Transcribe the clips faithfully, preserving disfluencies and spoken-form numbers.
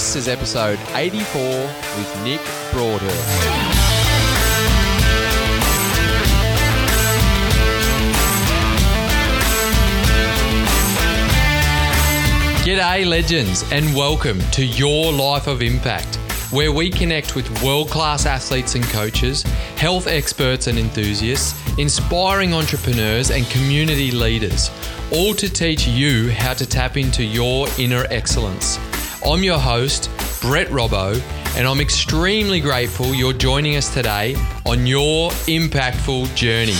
This is episode eighty-four with Nick Broadhurst. G'day legends, and welcome to Your Life of Impact, where we connect with world-class athletes and coaches, health experts and enthusiasts, inspiring entrepreneurs and community leaders, all to teach you how to tap into your inner excellence. I'm your host, Brett Robbo, and I'm extremely grateful you're joining us today on your impactful journey.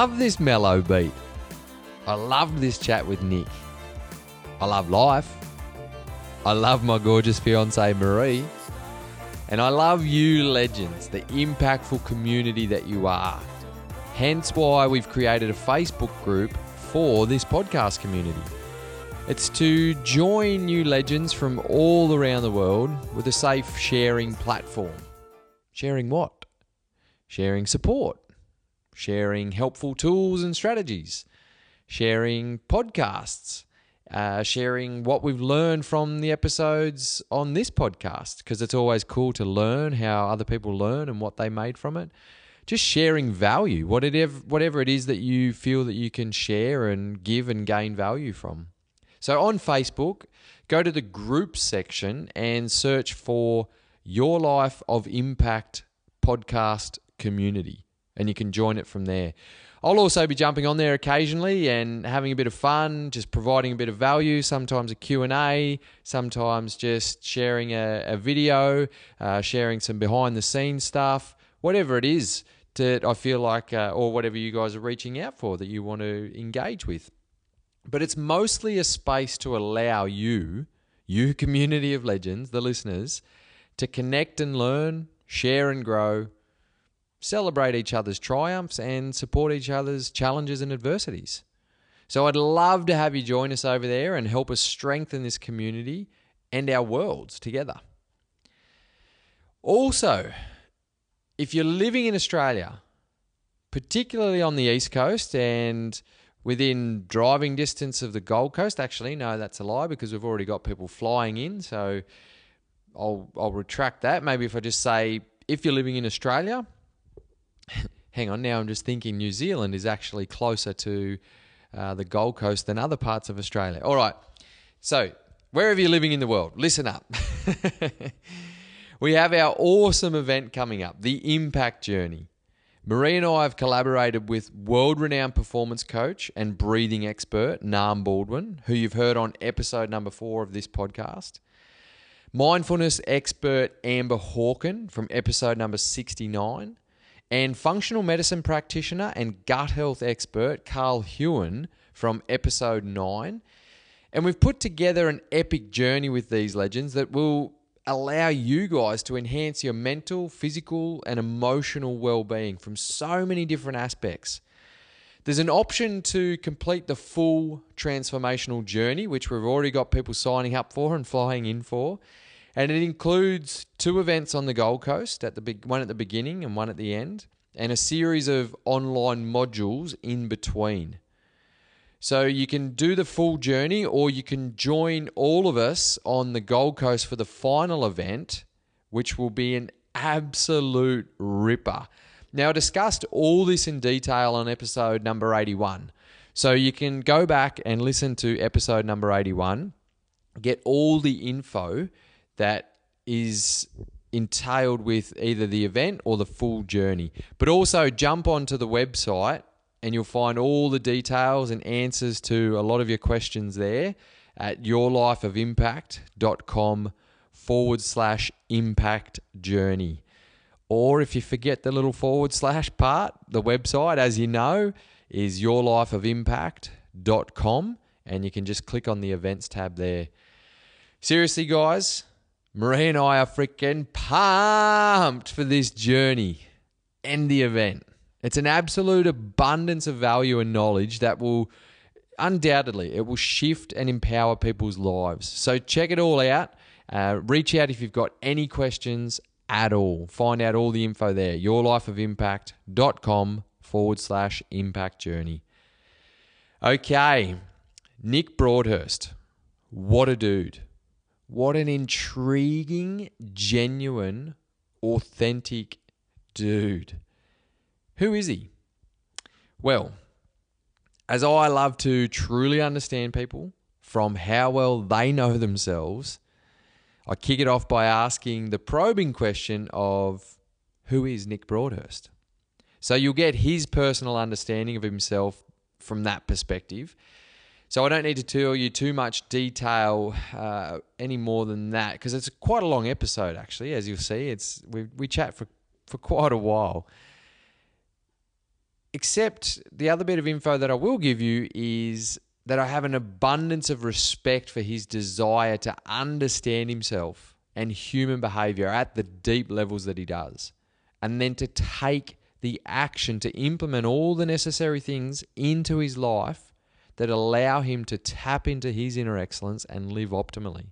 Love this mellow beat. I loved this chat with Nick. I love life. I love my gorgeous fiancée Marie. And I love you legends, the impactful community that you are. Hence why we've created a Facebook group for this podcast community. It's to join you legends from all around the world with a safe sharing platform. Sharing what? Sharing support. Sharing helpful tools and strategies, sharing podcasts, uh, sharing what we've learned from the episodes on this podcast, because it's always cool to learn how other people learn and what they made from it. Just sharing value, whatever, whatever it is that you feel that you can share and give and gain value from. So on Facebook, go to the group section and search for Your Life of Impact Podcast Community. And you can join it from there. I'll also be jumping on there occasionally and having a bit of fun, just providing a bit of value, sometimes a Q and A, sometimes just sharing a, a video, uh, sharing some behind-the-scenes stuff, whatever it is that I feel like uh, or whatever you guys are reaching out for that you want to engage with. But it's mostly a space to allow you, you community of legends, the listeners, to connect and learn, share and grow, celebrate each other's triumphs and support each other's challenges and adversities. So I'd love to have you join us over there and help us strengthen this community and our worlds together. Also, if you're living in Australia, particularly on the East Coast and within driving distance of the Gold Coast, actually, no, that's a lie because we've already got people flying in, so I'll, I'll retract that. Maybe if I just say, if you're living in Australia... Hang on, now I'm just thinking New Zealand is actually closer to uh, the Gold Coast than other parts of Australia. All right, so wherever you're living in the world, listen up. We have our awesome event coming up, the Impact Journey. Marie and I have collaborated with world-renowned performance coach and breathing expert, Nam Baldwin, who you've heard on episode number four of this podcast. Mindfulness expert Amber Hawken from episode number sixty-nine. And functional medicine practitioner and gut health expert Carl Hewen from episode nine. And we've put together an epic journey with these legends that will allow you guys to enhance your mental, physical, and emotional well-being from so many different aspects. There's an option to complete the full transformational journey, which we've already got people signing up for and flying in for. And it includes two events on the Gold Coast, at the big, one at the beginning and one at the end, and a series of online modules in between. So you can do the full journey, or you can join all of us on the Gold Coast for the final event, which will be an absolute ripper. Now, I discussed all this in detail on episode number eighty-one. So you can go back and listen to episode number eighty-one, get all the info that is entailed with either the event or the full journey. But also jump onto the website and you'll find all the details and answers to a lot of your questions there at yourlifeofimpact.com forward slash impact journey. Or if you forget the little forward slash part, the website, as you know, is yourlifeofimpact dot com, and you can just click on the events tab there. Seriously, guys, Marie and I are freaking pumped for this journey and the event. It's an absolute abundance of value and knowledge that will undoubtedly, it will shift and empower people's lives. So check it all out. Uh, reach out if you've got any questions at all. Find out all the info there, yourlifeofimpact.com forward slash impact journey. Okay, Nick Broadhurst. What a dude. What an intriguing, genuine, authentic dude. Who is he? Well, as I love to truly understand people from how well they know themselves, I kick it off by asking the probing question of, who is Nick Broadhurst? So you'll get his personal understanding of himself from that perspective. So I don't need to tell you too much detail uh, any more than that, because it's quite a long episode, actually. As you'll see, it's we we chat for, for quite a while. Except the other bit of info that I will give you is that I have an abundance of respect for his desire to understand himself and human behavior at the deep levels that he does, and then to take the action to implement all the necessary things into his life that allow him to tap into his inner excellence and live optimally.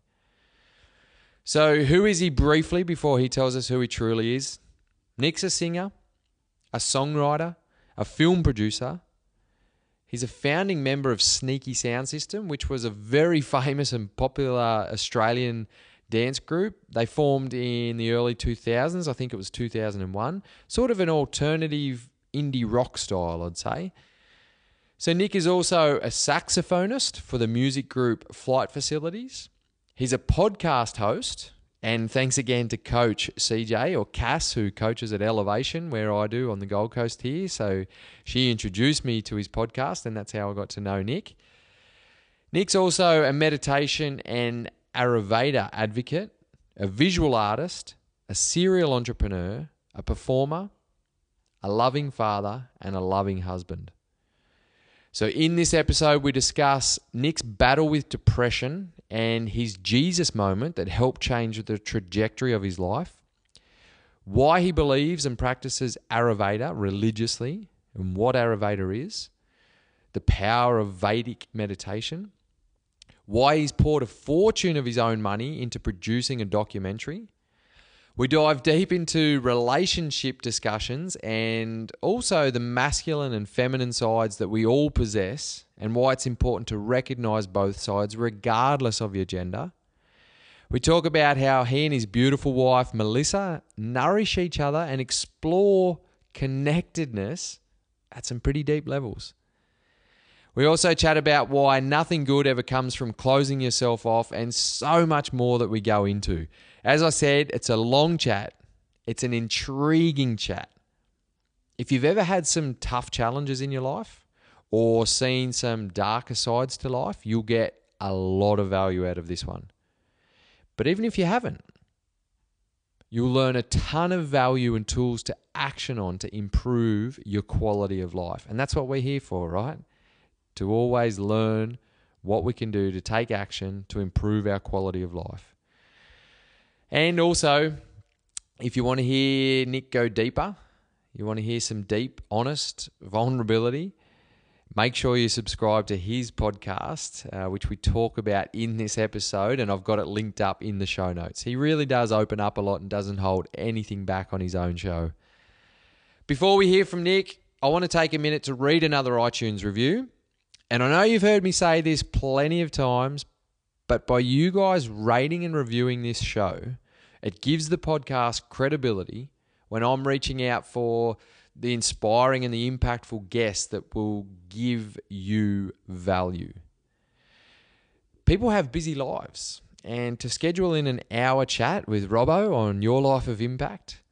So who is he briefly before he tells us who he truly is? Nick's a singer, a songwriter, a film producer. He's a founding member of Sneaky Sound System, which was a very famous and popular Australian dance group. They formed in the early two thousands. I think it was two thousand one. Sort of an alternative indie rock style, I'd say. So Nick is also a saxophonist for the music group Flight Facilities. He's a podcast host, and thanks again to Coach C J, or Cass, who coaches at Elevation, where I do on the Gold Coast here. So she introduced me to his podcast, and that's how I got to know Nick. Nick's also a meditation and Ayurveda advocate, a visual artist, a serial entrepreneur, a performer, a loving father, and a loving husband. So in this episode, we discuss Nick's battle with depression and his Jesus moment that helped change the trajectory of his life, why he believes and practices Ayurveda religiously and what Ayurveda is, the power of Vedic meditation, why he's poured a fortune of his own money into producing a documentary. We dive deep into relationship discussions and also the masculine and feminine sides that we all possess, and why it's important to recognize both sides regardless of your gender. We talk about how he and his beautiful wife, Melissa, nourish each other and explore connectedness at some pretty deep levels. We also chat about why nothing good ever comes from closing yourself off, and so much more that we go into. As I said, it's a long chat. It's an intriguing chat. If you've ever had some tough challenges in your life or seen some darker sides to life, you'll get a lot of value out of this one. But even if you haven't, you'll learn a ton of value and tools to action on to improve your quality of life. And that's what we're here for, right? To always learn what we can do to take action to improve our quality of life. And also, if you want to hear Nick go deeper, you want to hear some deep, honest vulnerability, make sure you subscribe to his podcast, uh, which we talk about in this episode, and I've got it linked up in the show notes. He really does open up a lot and doesn't hold anything back on his own show. Before we hear from Nick, I want to take a minute to read another iTunes review. And I know you've heard me say this plenty of times, but by you guys rating and reviewing this show, it gives the podcast credibility when I'm reaching out for the inspiring and the impactful guests that will give you value. People have busy lives, and to schedule in an hour chat with Robbo on Your Life of Impact,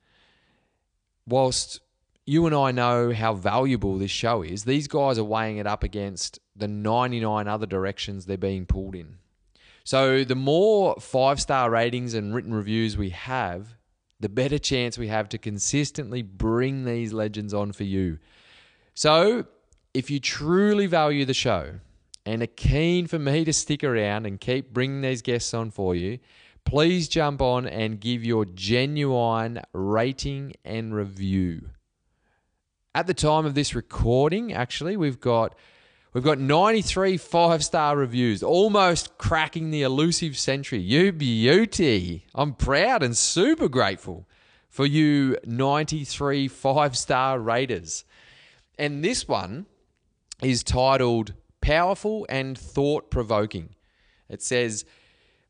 whilst you and I know how valuable this show is, these guys are weighing it up against the ninety-nine other directions they're being pulled in. So the more five-star ratings and written reviews we have, the better chance we have to consistently bring these legends on for you. So if you truly value the show and are keen for me to stick around and keep bringing these guests on for you, please jump on and give your genuine rating and review. At the time of this recording, actually, we've got we've got ninety-three five-star reviews, almost cracking the elusive century. You beauty. I'm proud and super grateful for you ninety-three five-star raters. And this one is titled Powerful and Thought-Provoking. It says,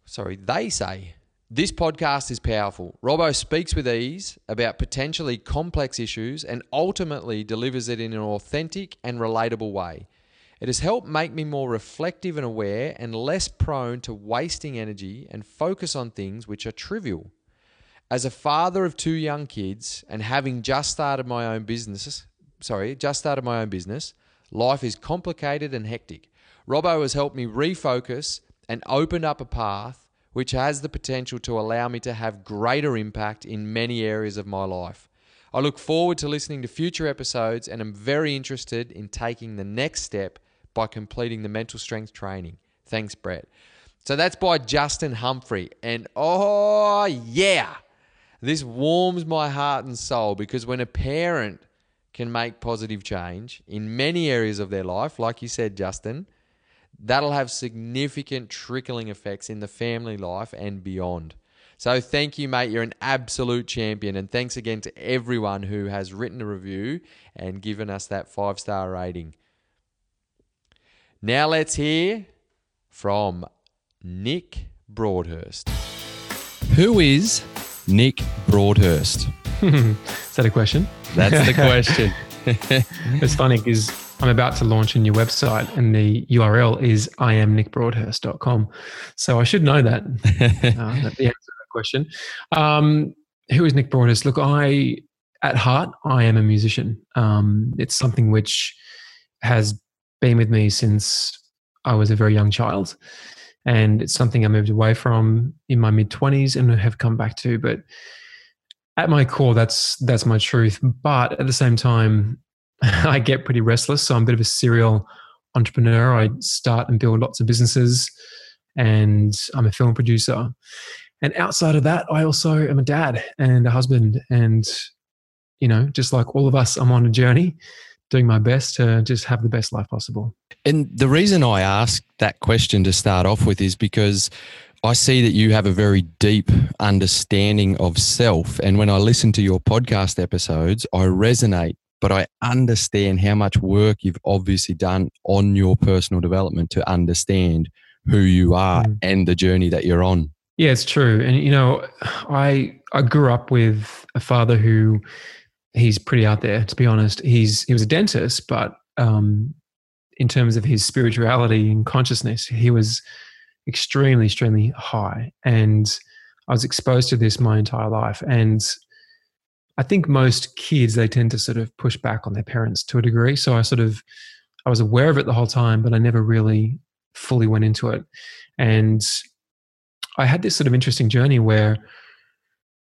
sorry, they say, this podcast is powerful. Robbo speaks with ease about potentially complex issues and ultimately delivers it in an authentic and relatable way. It has helped make me more reflective and aware and less prone to wasting energy and focus on things which are trivial. As a father of two young kids and having just started my own business, sorry, just started my own business, life is complicated and hectic. Robbo has helped me refocus and opened up a path which has the potential to allow me to have greater impact in many areas of my life. I look forward to listening to future episodes and am very interested in taking the next step by completing the mental strength training. Thanks, Brett. So that's by Justin Humphrey. And oh, yeah, this warms my heart and soul, because when a parent can make positive change in many areas of their life, like you said, Justin, that'll have significant trickling effects in the family life and beyond. So thank you, mate. You're an absolute champion. And thanks again to everyone who has written a review and given us that five-star rating. Now let's hear from Nick Broadhurst. Who is Nick Broadhurst? Is that a question? That's the question. It's funny because I'm about to launch a new website and the U R L is I am nick broadhurst dot com. So I should know that. Uh, that's the answer to that question. Um, who is Nick Broadhurst? Look, I, at heart, I am a musician. Um, it's something which has been with me since I was a very young child. And it's something I moved away from in my mid-twenties and have come back to. But at my core, that's that's my truth. But at the same time, I get pretty restless, so I'm a bit of a serial entrepreneur. I start and build lots of businesses, and I'm a film producer. And outside of that, I also am a dad and a husband. And, you know, just like all of us, I'm on a journey doing my best to just have the best life possible. And the reason I ask that question to start off with is because I see that you have a very deep understanding of self. And when I listen to your podcast episodes, I resonate. But I understand how much work you've obviously done on your personal development to understand who you are mm. and the journey that you're on. Yeah, it's true. And, you know, I I grew up with a father who, he's pretty out there, to be honest. He's He was a dentist, but um, in terms of his spirituality and consciousness, he was extremely, extremely high. And I was exposed to this my entire life. And I think most kids, they tend to sort of push back on their parents to a degree. So I sort of, I was aware of it the whole time, but I never really fully went into it. And I had this sort of interesting journey where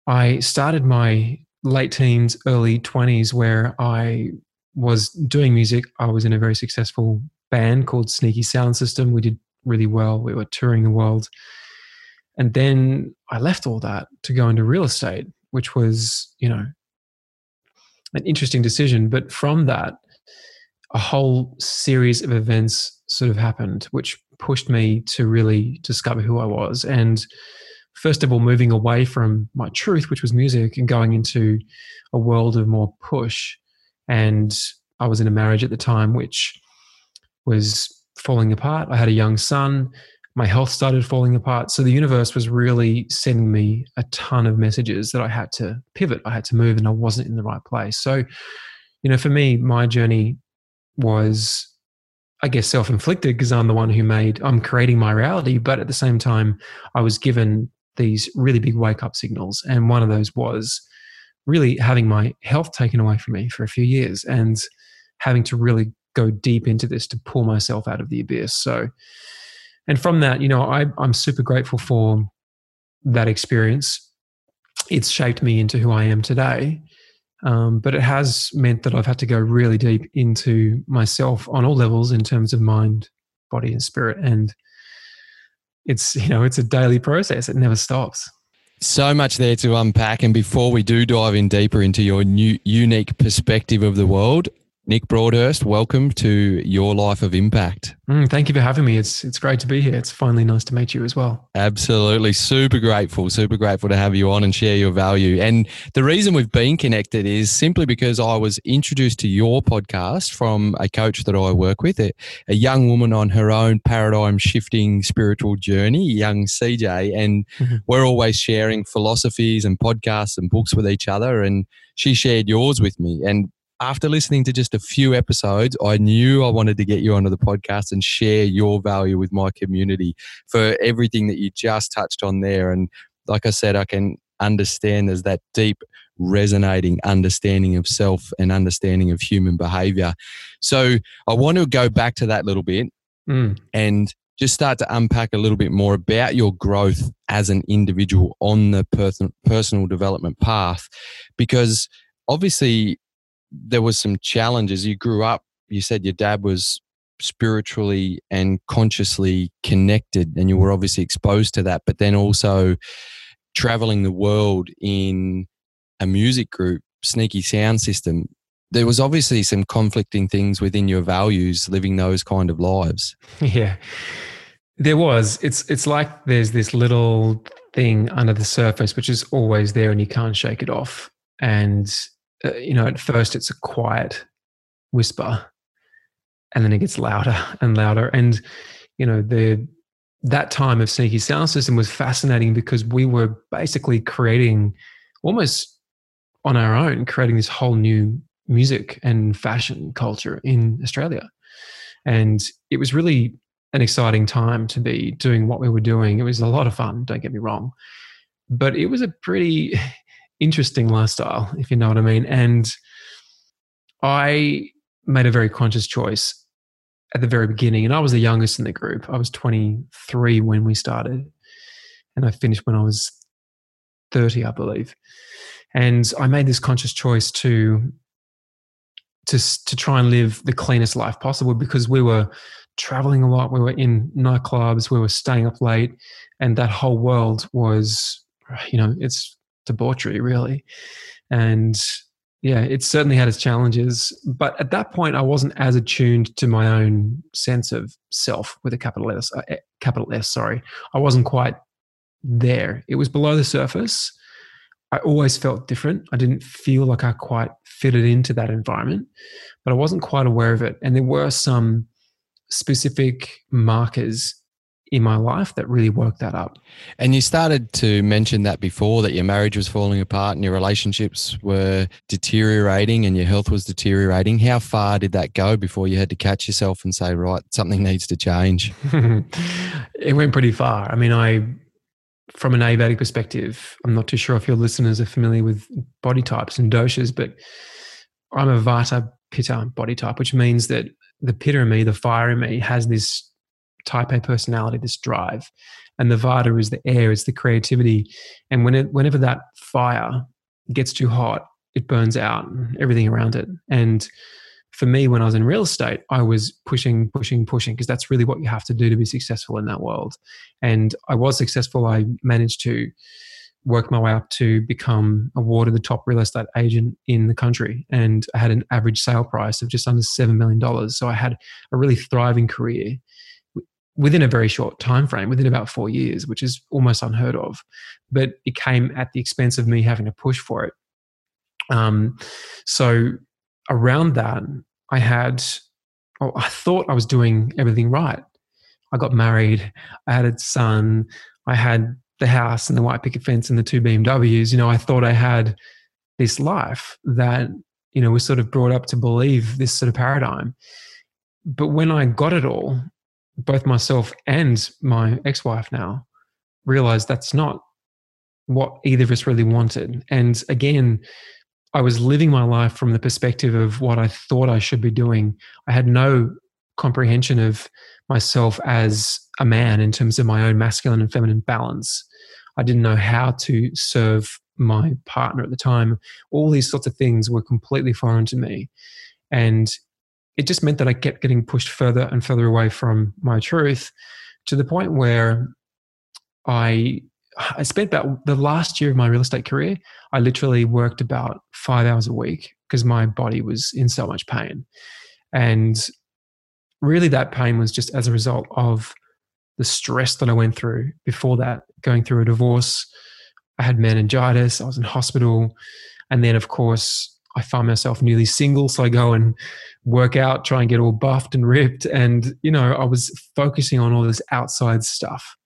I started my late teens, early twenties, where I was doing music. I was in a very successful band called Sneaky Sound System. We did really well. We were touring the world. And then I left all that to go into real estate, which was, you know, an interesting decision. But from that, a whole series of events sort of happened, which pushed me to really discover who I was. And first of all, moving away from my truth, which was music, and going into a world of more push. And I was in a marriage at the time, which was falling apart. I had a young son. My health started falling apart. So the universe was really sending me a ton of messages that I had to pivot. I had to move and I wasn't in the right place. So, you know, for me, my journey was, I guess, self-inflicted, because I'm the one who made, I'm creating my reality. But at the same time, I was given these really big wake-up signals. And one of those was really having my health taken away from me for a few years and having to really go deep into this to pull myself out of the abyss. So, and from that, you know, I, I'm super grateful for that experience. It's shaped me into who I am today. Um, but it has meant that I've had to go really deep into myself on all levels in terms of mind, body and spirit. And it's, you know, it's a daily process. It never stops. So much there to unpack. And before we do dive in deeper into your new unique perspective of the world, Nick Broadhurst, welcome to Your Life of Impact. Mm, thank you for having me. It's it's great to be here. It's finally nice to meet you as well. Absolutely. Super grateful, super grateful to have you on and share your value. And the reason we've been connected is simply because I was introduced to your podcast from a coach that I work with, a, a young woman on her own paradigm-shifting spiritual journey, young C J. And mm-hmm. we're always sharing philosophies and podcasts and books with each other. And she shared yours with me. And after listening to just a few episodes, I knew I wanted to get you onto the podcast and share your value with my community for everything that you just touched on there. And like I said, I can understand there's that deep resonating understanding of self and understanding of human behavior. So I want to go back to that little bit mm. and just start to unpack a little bit more about your growth as an individual on the pers- personal development path, because obviously there was some challenges. You grew up, you said your dad was spiritually and consciously connected and you were obviously exposed to that, but then also traveling the world in a music group, Sneaky Sound System. There was obviously some conflicting things within your values, living those kind of lives. Yeah, there was. It's, it's like there's this little thing under the surface, which is always there and you can't shake it off. And Uh, you know, at first it's a quiet whisper and then it gets louder and louder. And, you know, the that time of Sneaky Sound System was fascinating because we were basically creating almost on our own, creating this whole new music and fashion culture in Australia. And it was really an exciting time to be doing what we were doing. It was a lot of fun, don't get me wrong, but it was a pretty interesting lifestyle, if you know what I mean. And I made a very conscious choice at the very beginning. And I was the youngest in the group. I was twenty-three when we started. And I finished when I was thirty, I believe. And I made this conscious choice to, to, to try and live the cleanest life possible because we were traveling a lot. We were in nightclubs. We were staying up late. And that whole world was, you know, it's debauchery, really. And yeah, it certainly had its challenges. But at that point, I wasn't as attuned to my own sense of self with a capital S, uh, capital S, sorry. I wasn't quite there. It was below the surface. I always felt different. I didn't feel like I quite fitted into that environment, but I wasn't quite aware of it. And there were some specific markers in my life that really woke that up. And you started to mention that before, that your marriage was falling apart and your relationships were deteriorating and your health was deteriorating. How far did that go before you had to catch yourself and say, right, something needs to change? It went pretty far. I mean, I, from an Ayurvedic perspective, I'm not too sure if your listeners are familiar with body types and doshas, but I'm a Vata Pitta body type, which means that the Pitta in me, the fire in me, has this type A personality, this drive. And the Vata is the air, it's the creativity. And when it, whenever that fire gets too hot, it burns out everything around it. And for me, when I was in real estate, I was pushing, pushing, pushing, because that's really what you have to do to be successful in that world. And I was successful. I managed to work my way up to become awarded the top real estate agent in the country. And I had an average sale price of just under seven million dollars. So I had a really thriving career within a very short time frame, within about four years, which is almost unheard of. But it came at the expense of me having to push for it. Um, so around that, I had, oh, I thought I was doing everything right. I got married, I had a son, I had the house and the white picket fence and the two B M Ws. You know, I thought I had this life that, you know, was sort of brought up to believe this sort of paradigm. But when I got it all, both myself and my ex-wife now realized that's not what either of us really wanted. And again, I was living my life from the perspective of what I thought I should be doing. I had no comprehension of myself as a man in terms of my own masculine and feminine balance. I didn't know how to serve my partner at the time. All these sorts of things were completely foreign to me. And it just meant that I kept getting pushed further and further away from my truth, to the point where I I spent about the last year of my real estate career, I literally worked about five hours a week because my body was in so much pain. And really that pain was just as a result of the stress that I went through before that, going through a divorce. I had meningitis, I was in hospital. And then of course, I find myself newly single. So I go and work out, try and get all buffed and ripped. And, you know, I was focusing on all this outside stuff.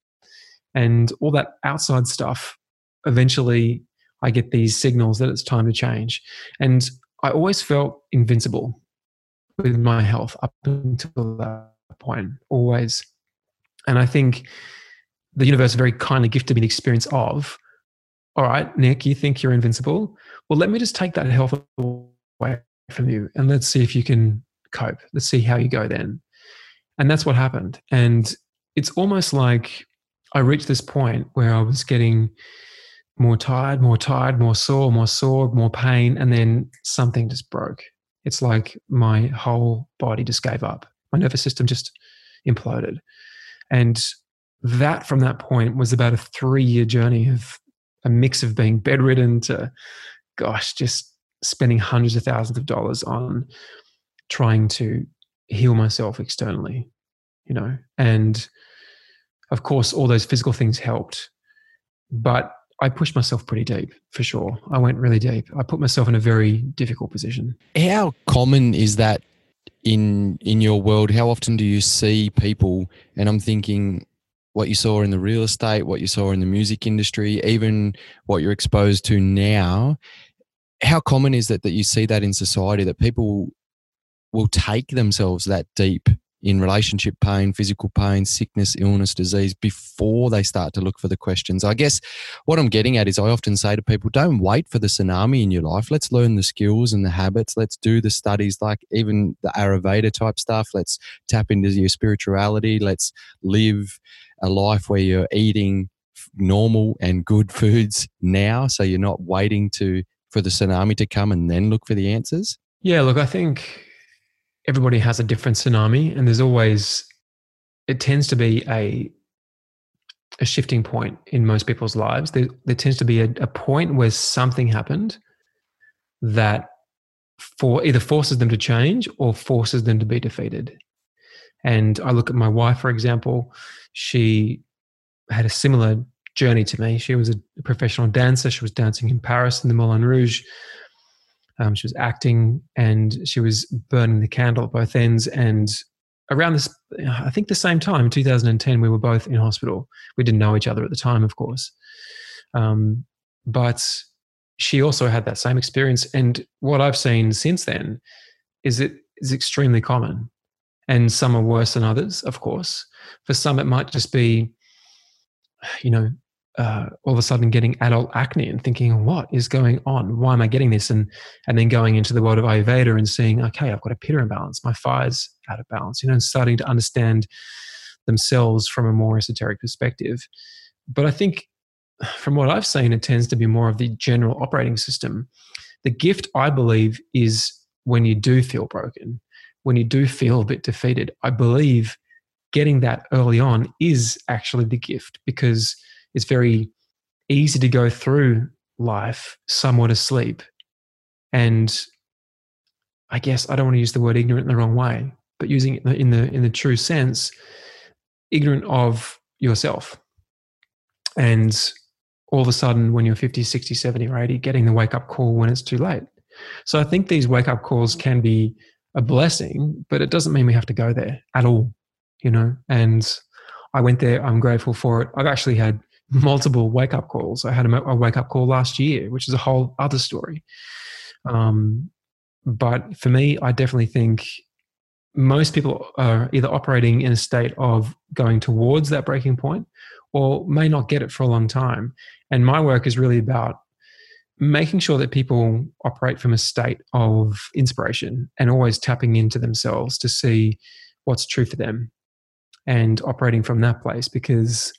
And all that outside stuff, eventually I get these signals that it's time to change. And I always felt invincible with my health up until that point, always. And I think the universe very kindly gifted me the experience of, all right, Nick, you think you're invincible? Well, let me just take that health away from you and let's see if you can cope. Let's see how you go then. And that's what happened. And it's almost like I reached this point where I was getting more tired, more tired, more sore, more sore, more pain, and then something just broke. It's like my whole body just gave up. My nervous system just imploded. And that, from that point, was about a three-year journey of a mix of being bedridden to, gosh, just spending hundreds of thousands of dollars on trying to heal myself externally, you know, and of course, all those physical things helped, but I pushed myself pretty deep, for sure. I went really deep. I put myself in a very difficult position. How common is that in in your world? How often do you see people, and I'm thinking what you saw in the real estate, what you saw in the music industry, even what you're exposed to now, how common is that that you see that in society, that people will take themselves that deep in relationship pain, physical pain, sickness, illness, disease, before they start to look for the questions? I guess what I'm getting at is I often say to people, don't wait for the tsunami in your life. Let's learn the skills and the habits. Let's do the studies, like even the Ayurveda type stuff. Let's tap into your spirituality. Let's live a life where you're eating normal and good foods now, so you're not waiting to for the tsunami to come and then look for the answers. Yeah, look, I think everybody has a different tsunami, and there's always, it tends to be a a shifting point in most people's lives. There, there tends to be a, a point where something happened that for either forces them to change or forces them to be defeated. And I look at my wife, for example. She had a similar journey to me. She was a professional dancer. She was dancing in Paris in the Moulin Rouge. Um, she was acting, and she was burning the candle at both ends. And around this, I think the same time, two thousand ten, we were both in hospital. We didn't know each other at the time, of course. Um, but she also had that same experience. And what I've seen since then is it is extremely common. And some are worse than others, of course. For some, it might just be, you know, Uh, all of a sudden getting adult acne and thinking, what is going on? Why am I getting this? And and then going into the world of Ayurveda and seeing, okay, I've got a pitta imbalance. My fire's out of balance, you know, and starting to understand themselves from a more esoteric perspective. But I think from what I've seen, it tends to be more of the general operating system. The gift, I believe, is when you do feel broken, when you do feel a bit defeated, I believe getting that early on is actually the gift, because it's very easy to go through life somewhat asleep. And I guess I don't want to use the word ignorant in the wrong way, but using it in the in the true sense, ignorant of yourself. And all of a sudden when you're fifty, sixty, seventy or eighty, getting the wake-up call when it's too late. So I think these wake-up calls can be a blessing, but it doesn't mean we have to go there at all, you know? And I went there, I'm grateful for it. I've actually had multiple wake-up calls. I had a, a wake-up call last year, which is a whole other story. Um, but for me, I definitely think most people are either operating in a state of going towards that breaking point or may not get it for a long time. And my work is really about making sure that people operate from a state of inspiration and always tapping into themselves to see what's true for them and operating from that place. Because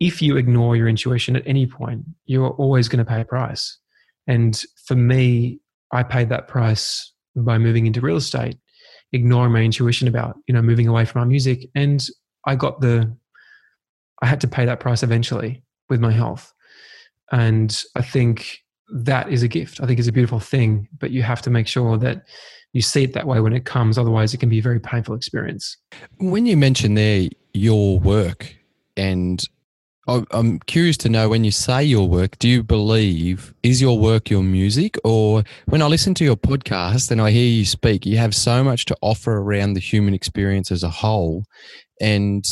if you ignore your intuition at any point, you're always going to pay a price. And for me, I paid that price by moving into real estate ignoring my intuition about, you know, moving away from our music. And I got the, I had to pay that price eventually with my health. And I think that is a gift. I think it's a beautiful thing, but you have to make sure that you see it that way when it comes. Otherwise, it can be a very painful experience. When you mention there your work, and I'm curious to know, when you say your work, do you believe, is your work your music? Or when I listen to your podcast and I hear you speak, you have so much to offer around the human experience as a whole. And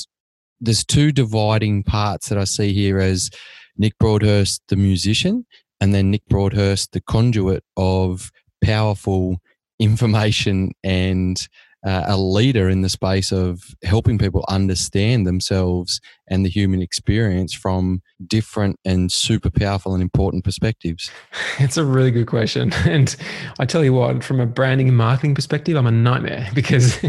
there's two dividing parts that I see here as Nick Broadhurst, the musician, and then Nick Broadhurst, the conduit of powerful information and uh, a leader in the space of helping people understand themselves and the human experience from different and super powerful and important perspectives. It's a really good question. And I tell you what, from a branding and marketing perspective, I'm a nightmare because,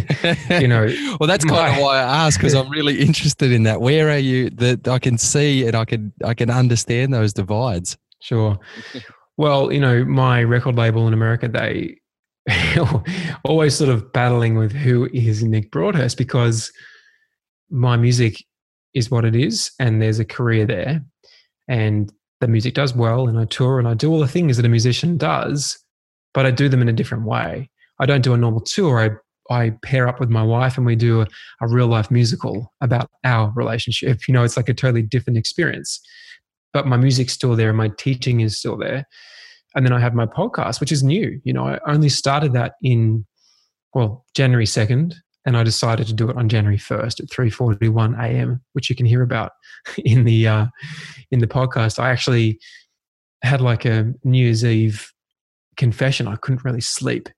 you know. Well, that's kind my, of why I ask, because I'm really interested in that. Where are you that I can see and I can, I can understand those divides? Sure. Well, you know, my record label in America, they always sort of battling with who is Nick Broadhurst, because my music is what it is and there's a career there and the music does well and I tour and I do all the things that a musician does, but I do them in a different way. I don't do a normal tour. I I pair up with my wife and we do a, a real life musical about our relationship. You know, it's like a totally different experience. But my music's still there and my teaching is still there. And then I have my podcast, which is new. You know, I only started that in, well, January second, and I decided to do it on January first at three forty-one a m, which you can hear about in the, uh, in the podcast. I actually had like a New Year's Eve confession. I couldn't really sleep.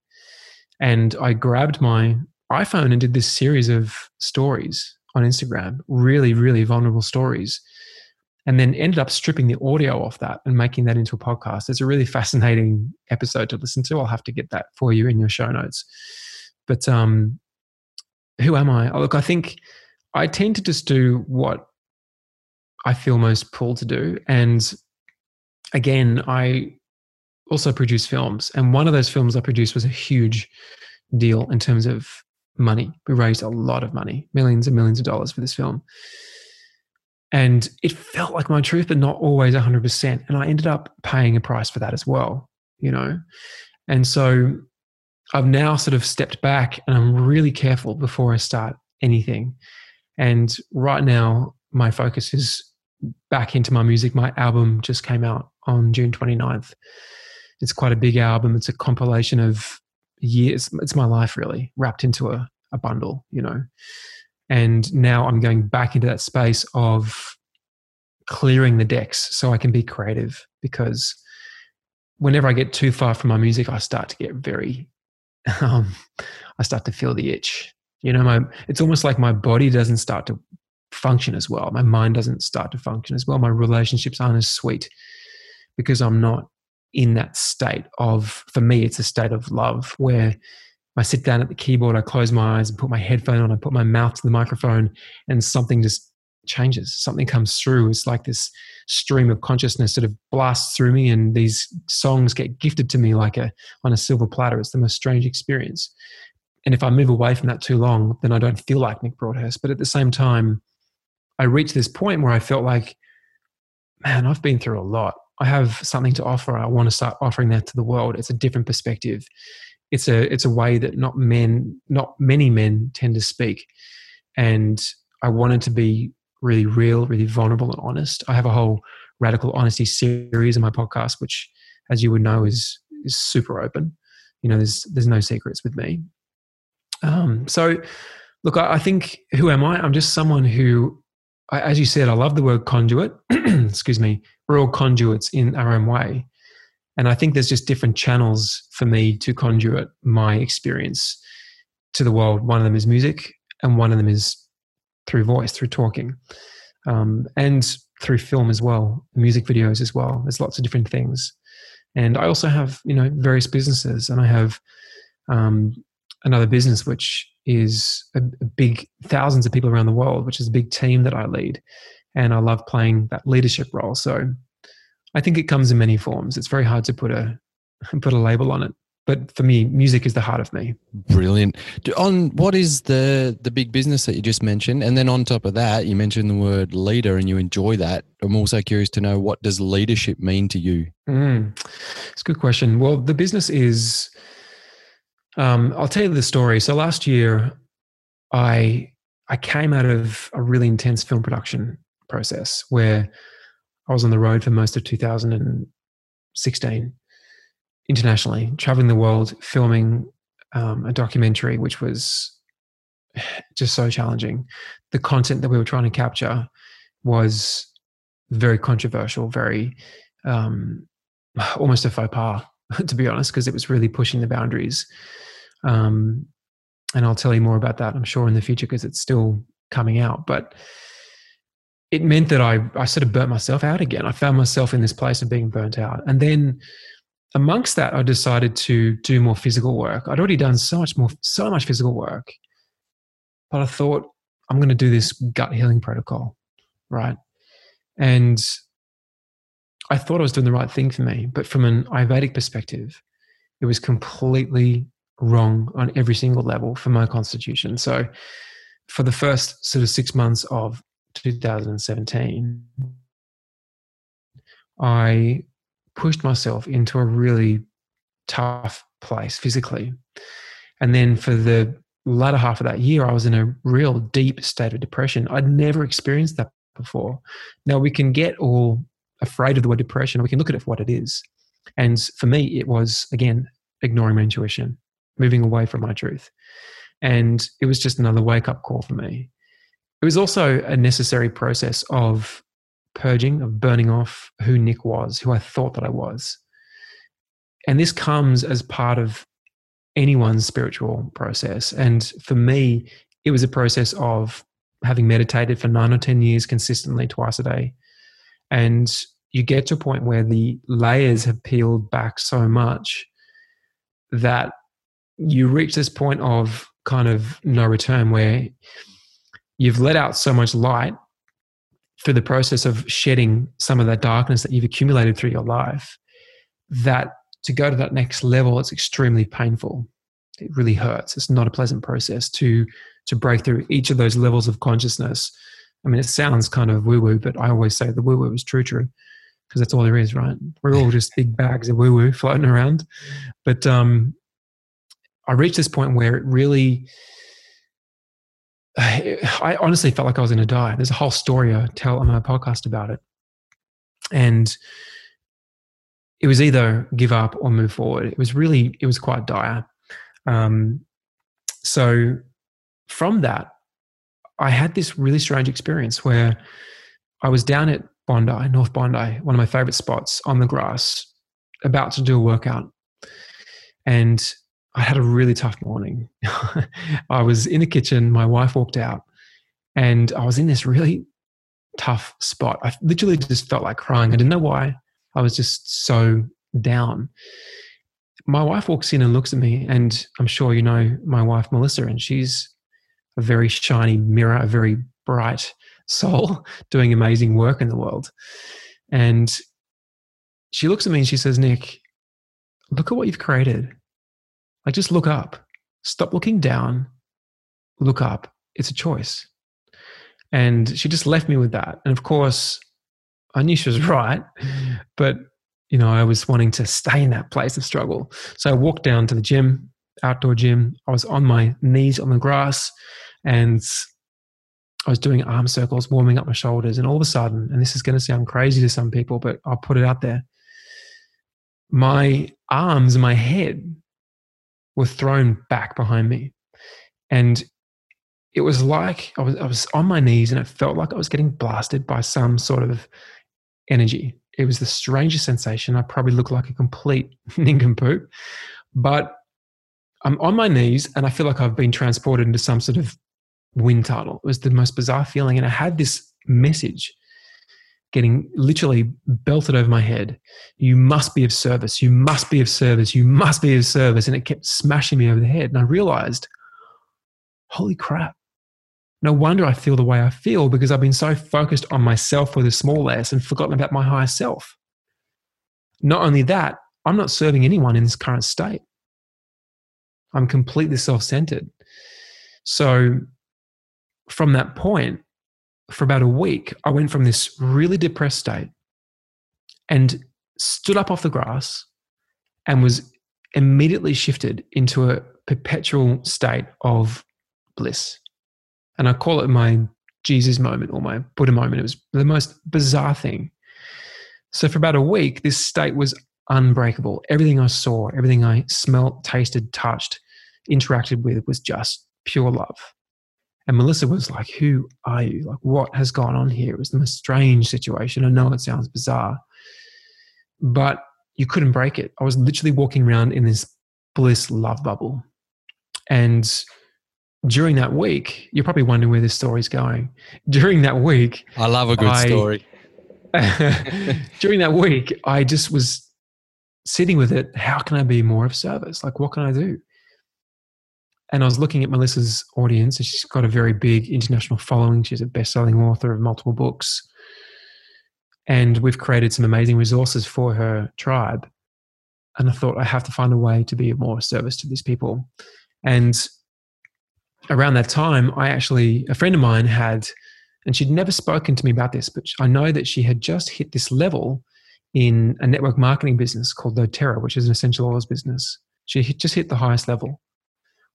And I grabbed my iPhone and did this series of stories on Instagram, really, really vulnerable stories. And then ended up stripping the audio off that and making that into a podcast. It's a really fascinating episode to listen to. I'll have to get that for you in your show notes. But um, who am I? Oh, look, I think I tend to just do what I feel most pulled to do. And again, I also produce films. And one of those films I produced was a huge deal in terms of money. We raised a lot of money, millions and millions of dollars for this film. And it felt like my truth, but not always one hundred percent. And I ended up paying a price for that as well, you know. And so I've now sort of stepped back and I'm really careful before I start anything. And right now, my focus is back into my music. My album just came out on June twenty-ninth. It's quite a big album. It's a compilation of years. It's my life, really, wrapped into a, a bundle, you know. And now I'm going back into that space of clearing the decks so I can be creative, because whenever I get too far from my music, I start to get very, um, I start to feel the itch. You know, my, it's almost like my body doesn't start to function as well. My mind doesn't start to function as well. My relationships aren't as sweet because I'm not in that state of, for me, it's a state of love where I sit down at the keyboard, I close my eyes and put my headphone on, I put my mouth to the microphone and something just changes. Something comes through. It's like this stream of consciousness sort of blasts through me and these songs get gifted to me like a on a silver platter. It's the most strange experience. And if I move away from that too long, then I don't feel like Nick Broadhurst. But at the same time, I reached this point where I felt like, man, I've been through a lot. I have something to offer. I want to start offering that to the world. It's a different perspective. It's a it's a way that not men, not many men tend to speak. And I wanted to be really real, really vulnerable and honest. I have a whole radical honesty series in my podcast, which, as you would know, is is super open. You know, there's there's no secrets with me. Um, so, look, I, I think, who am I? I'm just someone who, I, as you said, I love the word conduit. Excuse me. We're all conduits in our own way. And I think there's just different channels for me to conduit my experience to the world. One of them is music and one of them is through voice, through talking, um, and through film as well, music videos as well. There's lots of different things. And I also have, you know, various businesses, and I have um, another business, which is a, a big, thousands of people around the world, which is a big team that I lead. And I love playing that leadership role. So I think it comes in many forms. It's very hard to put a put a label on it. But for me, music is the heart of me. Brilliant. On what is the the big business that you just mentioned? And then on top of that, you mentioned the word leader and you enjoy that. I'm also curious to know, what does leadership mean to you? Mm, it's a good question. Well, the business is, um, I'll tell you the story. So last year, I I came out of a really intense film production process where I was on the road for most of two thousand sixteen internationally, traveling the world, filming um, a documentary, which was just so challenging. The content that we were trying to capture was very controversial, very um, almost a faux pas, to be honest, because it was really pushing the boundaries. Um, and I'll tell you more about that, I'm sure, in the future, because it's still coming out. But it meant that I, I sort of burnt myself out again. I found myself in this place of being burnt out. And then amongst that, I decided to do more physical work. I'd already done so much more, so much physical work, but I thought, I'm going to do this gut healing protocol, right? And I thought I was doing the right thing for me, but from an Ayurvedic perspective, it was completely wrong on every single level for my constitution. So for the first sort of six months of two thousand seventeen, I pushed myself into a really tough place physically. And then for the latter half of that year, I was in a real deep state of depression. I'd never experienced that before. Now, we can get all afraid of the word depression, or we can look at it for what it is. And for me, it was, again, ignoring my intuition, moving away from my truth. And it was just another wake-up call for me. It was also a necessary process of purging, of burning off who Nick was, who I thought that I was. And this comes as part of anyone's spiritual process. And for me, it was a process of having meditated for nine or ten years consistently, twice a day. And you get to a point where the layers have peeled back so much that you reach this point of kind of no return, where you've let out so much light through the process of shedding some of that darkness that you've accumulated through your life, that to go to that next level, it's extremely painful. It really hurts. It's not a pleasant process to to break through each of those levels of consciousness. I mean, it sounds kind of woo-woo, but I always say the woo-woo is true-true, because that's all there is, right? We're all just big bags of woo-woo floating around. But um, I reached this point where it really... I honestly felt like I was going to die. There's a whole story I tell on my podcast about it. And it was either give up or move forward. It was really, it was quite dire. Um, so from that, I had this really strange experience where I was down at Bondi, North Bondi, one of my favorite spots, on the grass, about to do a workout. And I had a really tough morning. I was in the kitchen. My wife walked out and I was in this really tough spot. I literally just felt like crying. I didn't know why. I was just so down. My wife walks in and looks at me, and I'm sure you know my wife, Melissa, and she's a very shiny mirror, a very bright soul doing amazing work in the world. And she looks at me and she says, "Nick, look at what you've created. Like, just look up. Stop looking down. Look up. It's a choice." And she just left me with that. And of course, I knew she was right. But, you know, I was wanting to stay in that place of struggle. So I walked down to the gym, outdoor gym. I was on my knees on the grass and I was doing arm circles, warming up my shoulders. And all of a sudden, and this is going to sound crazy to some people, but I'll put it out there, my arms and my head were thrown back behind me. And it was like I was, I was on my knees and it felt like I was getting blasted by some sort of energy. It was the strangest sensation. I probably looked like a complete nincompoop, but I'm on my knees and I feel like I've been transported into some sort of wind tunnel. It was the most bizarre feeling. And I had this message getting literally belted over my head. You must be of service. You must be of service. You must be of service. And it kept smashing me over the head. And I realized, holy crap, no wonder I feel the way I feel, because I've been so focused on myself with a small s and forgotten about my higher self. Not only that, I'm not serving anyone in this current state. I'm completely self-centered. So from that point, for about a week, I went from this really depressed state and stood up off the grass and was immediately shifted into a perpetual state of bliss. And I call it my Jesus moment or my Buddha moment. It was the most bizarre thing. So for about a week, this state was unbreakable. Everything I saw, everything I smelled, tasted, touched, interacted with was just pure love. And Melissa was like, who are you? Like, what has gone on here? It was the most strange situation. I know it sounds bizarre, but you couldn't break it. I was literally walking around in this bliss love bubble. And during that week, you're probably wondering where this story's going. During that week, I love a good I, story. during that week, I just was sitting with it. How can I be more of service? Like, what can I do? And I was looking at Melissa's audience, and she's got a very big international following. She's a best-selling author of multiple books. And we've created some amazing resources for her tribe. And I thought, I have to find a way to be of more service to these people. And around that time, I actually, a friend of mine had, and she'd never spoken to me about this, but I know that she had just hit this level in a network marketing business called doTERRA, which is an essential oils business. She just hit the highest level.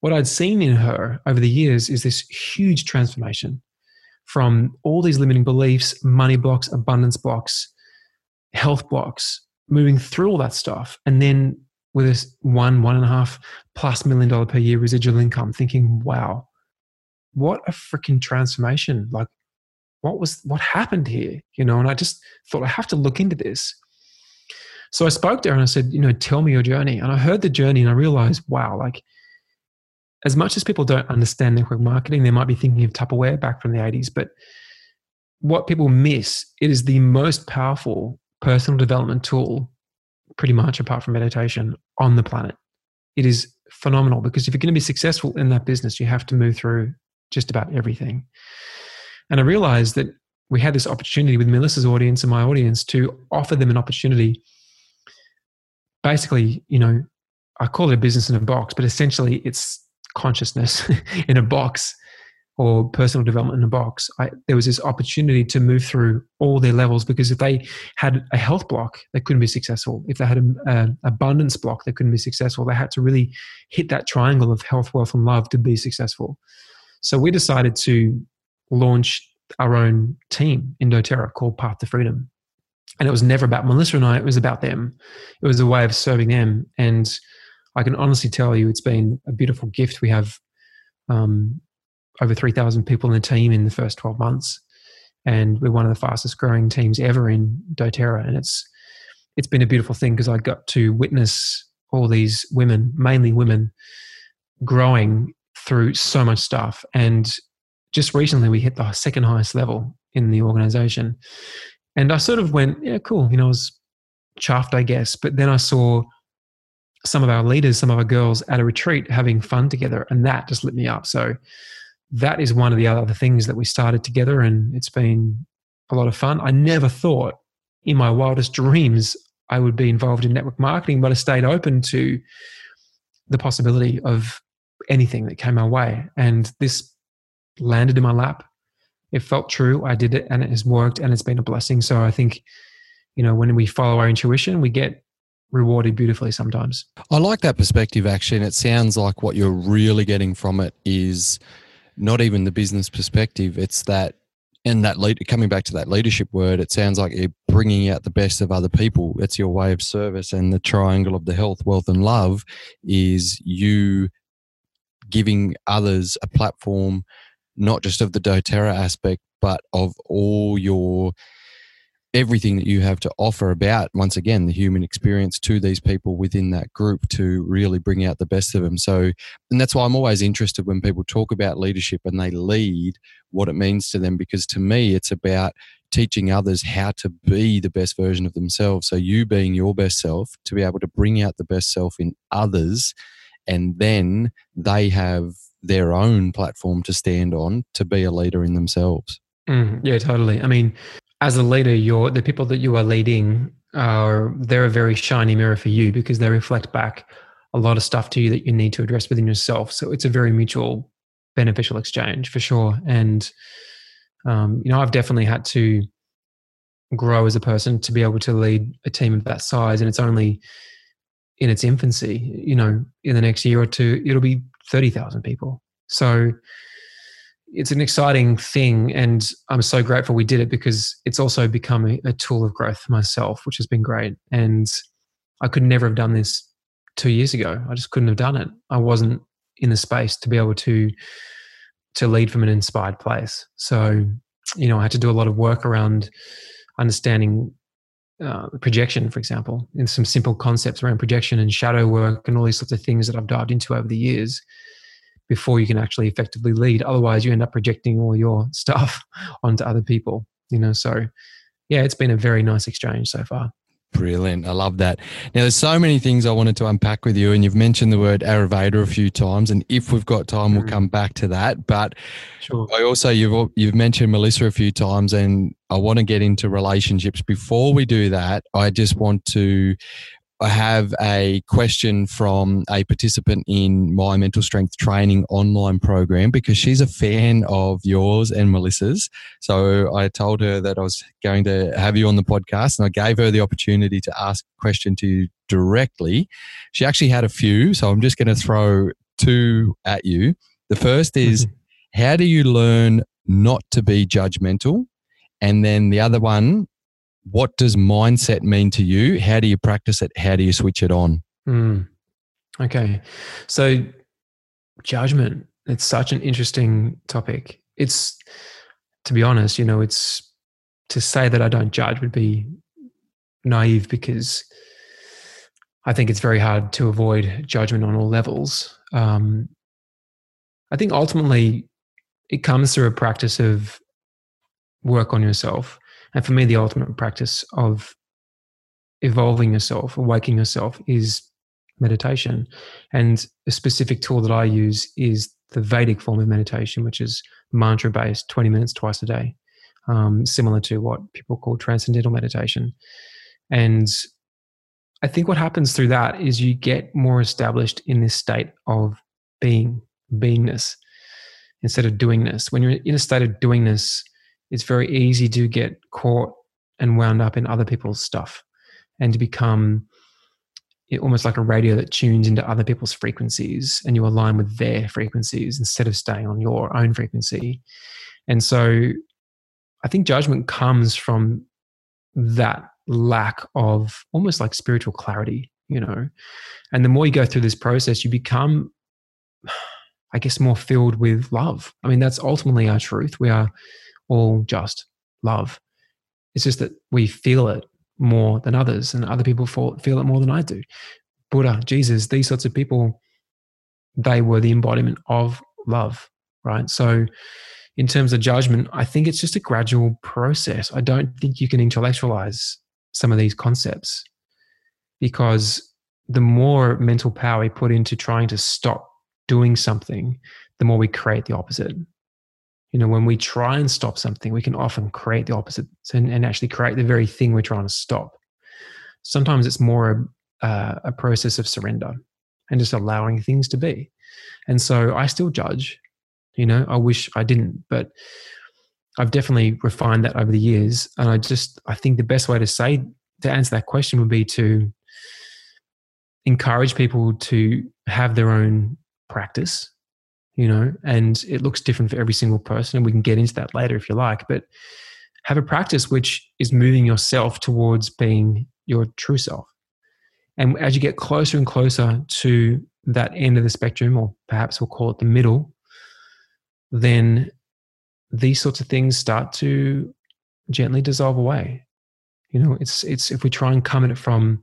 What I'd seen in her over the years is this huge transformation from all these limiting beliefs, money blocks, abundance blocks, health blocks, moving through all that stuff. And then with this one, one and a half plus million dollar per year residual income, thinking, wow, what a freaking transformation. Like, what was, what happened here? You know, and I just thought, I have to look into this. So I spoke to her and I said, you know, tell me your journey. And I heard the journey and I realized, wow, like, as much as people don't understand network marketing, they might be thinking of Tupperware back from the eighties, but what people miss, it is the most powerful personal development tool, pretty much apart from meditation, on the planet. It is phenomenal because if you're going to be successful in that business, you have to move through just about everything. And I realized that we had this opportunity with Melissa's audience and my audience to offer them an opportunity. Basically, you know, I call it a business in a box, but essentially it's consciousness in a box, or personal development in a box. I, there was this opportunity to move through all their levels, because if they had a health block, they couldn't be successful. If they had an abundance block, they couldn't be successful. They had to really hit that triangle of health, wealth, and love to be successful. So we decided to launch our own team in doTERRA called Path to Freedom. And it was never about Melissa and I, it was about them. It was a way of serving them. And I can honestly tell you, it's been a beautiful gift. We have um, over three thousand people in the team in the first twelve months, and we're one of the fastest growing teams ever in doTERRA. And it's it's been a beautiful thing because I got to witness all these women, mainly women, growing through so much stuff. And just recently, we hit the second highest level in the organization. And I sort of went, yeah, cool. You know, I was chuffed, I guess. But then I saw some of our leaders, some of our girls at a retreat having fun together, and that just lit me up. So that is one of the other things that we started together, and it's been a lot of fun. I never thought in my wildest dreams I would be involved in network marketing, but I stayed open to the possibility of anything that came my way. And this landed in my lap. It felt true. I did it, and it has worked, and it's been a blessing. So I think, you know, when we follow our intuition, we get rewarded beautifully sometimes. I like that perspective, actually. And it sounds like what you're really getting from it is not even the business perspective. It's that, and that lead, coming back to that leadership word, it sounds like you're bringing out the best of other people. It's your way of service. And the triangle of the health, wealth, and love is you giving others a platform, not just of the doTERRA aspect, but of all your everything that you have to offer about, once again, the human experience to these people within that group to really bring out the best of them. So, and that's why I'm always interested when people talk about leadership and they lead, what it means to them, because to me, it's about teaching others how to be the best version of themselves. So you being your best self, to be able to bring out the best self in others, and then they have their own platform to stand on to be a leader in themselves. Mm, yeah, totally. I mean, as a leader, you're, the people that you are leading, are they're a very shiny mirror for you, because they reflect back a lot of stuff to you that you need to address within yourself. So it's a very mutual, beneficial exchange for sure. And, um, you know, I've definitely had to grow as a person to be able to lead a team of that size. And it's only in its infancy. You know, in the next year or two, it'll be thirty thousand people. So it's an exciting thing, and I'm so grateful we did it, because it's also become a, a tool of growth for myself, which has been great. And I could never have done this two years ago. I just couldn't have done it. I wasn't in the space to be able to to lead from an inspired place. So, you know, I had to do a lot of work around understanding uh, projection, for example, and some simple concepts around projection and shadow work and all these sorts of things that I've dived into over the years, before you can actually effectively lead. Otherwise, you end up projecting all your stuff onto other people, you know. So, yeah, it's been a very nice exchange so far. Brilliant. I love that. Now, there's so many things I wanted to unpack with you, and you've mentioned the word Ayurveda a few times, and if we've got time, mm. we'll come back to that. But sure. I also, you've you've mentioned Melissa a few times, and I want to get into relationships. Before we do that, I just want to... I have a question from a participant in my Mental Strength Training online program, because she's a fan of yours and Melissa's. So I told her that I was going to have you on the podcast, and I gave her the opportunity to ask a question to you directly. She actually had a few, so I'm just going to throw two at you. The first is, mm-hmm. how do you learn not to be judgmental? And then the other one, what does mindset mean to you? How do you practice it? How do you switch it on? Mm. Okay. So judgment, it's such an interesting topic. It's, to be honest, you know, it's to say that I don't judge would be naive, because I think it's very hard to avoid judgment on all levels. Um, I think ultimately it comes through a practice of work on yourself. And for me, the ultimate practice of evolving yourself, awakening yourself, is meditation. And a specific tool that I use is the Vedic form of meditation, which is mantra-based, twenty minutes twice a day, um, similar to what people call transcendental meditation. And I think what happens through that is you get more established in this state of being, beingness, instead of doingness. When you're in a state of doingness, it's very easy to get caught and wound up in other people's stuff, and to become almost like a radio that tunes into other people's frequencies, and you align with their frequencies instead of staying on your own frequency. And so I think judgment comes from that lack of almost like spiritual clarity, you know. And the more you go through this process, you become, I guess, more filled with love. I mean, that's ultimately our truth. We are all just love. It's just that we feel it more than others, and other people feel it more than I do. Buddha, Jesus, these sorts of people, they were the embodiment of love, right? So in terms of judgment, I think it's just a gradual process. I don't think you can intellectualize some of these concepts, because the more mental power we put into trying to stop doing something, the more we create the opposite. You know, when we try and stop something, we can often create the opposite and, and actually create the very thing we're trying to stop. Sometimes it's more a, uh, a process of surrender and just allowing things to be. And so I still judge, you know, I wish I didn't, but I've definitely refined that over the years. And I just, I think the best way to say, to answer that question would be to encourage people to have their own practice. You know, and it looks different for every single person, and we can get into that later if you like, but have a practice which is moving yourself towards being your true self. And as you get closer and closer to that end of the spectrum, or perhaps we'll call it the middle, then these sorts of things start to gently dissolve away. You know, it's, it's, if we try and come at it from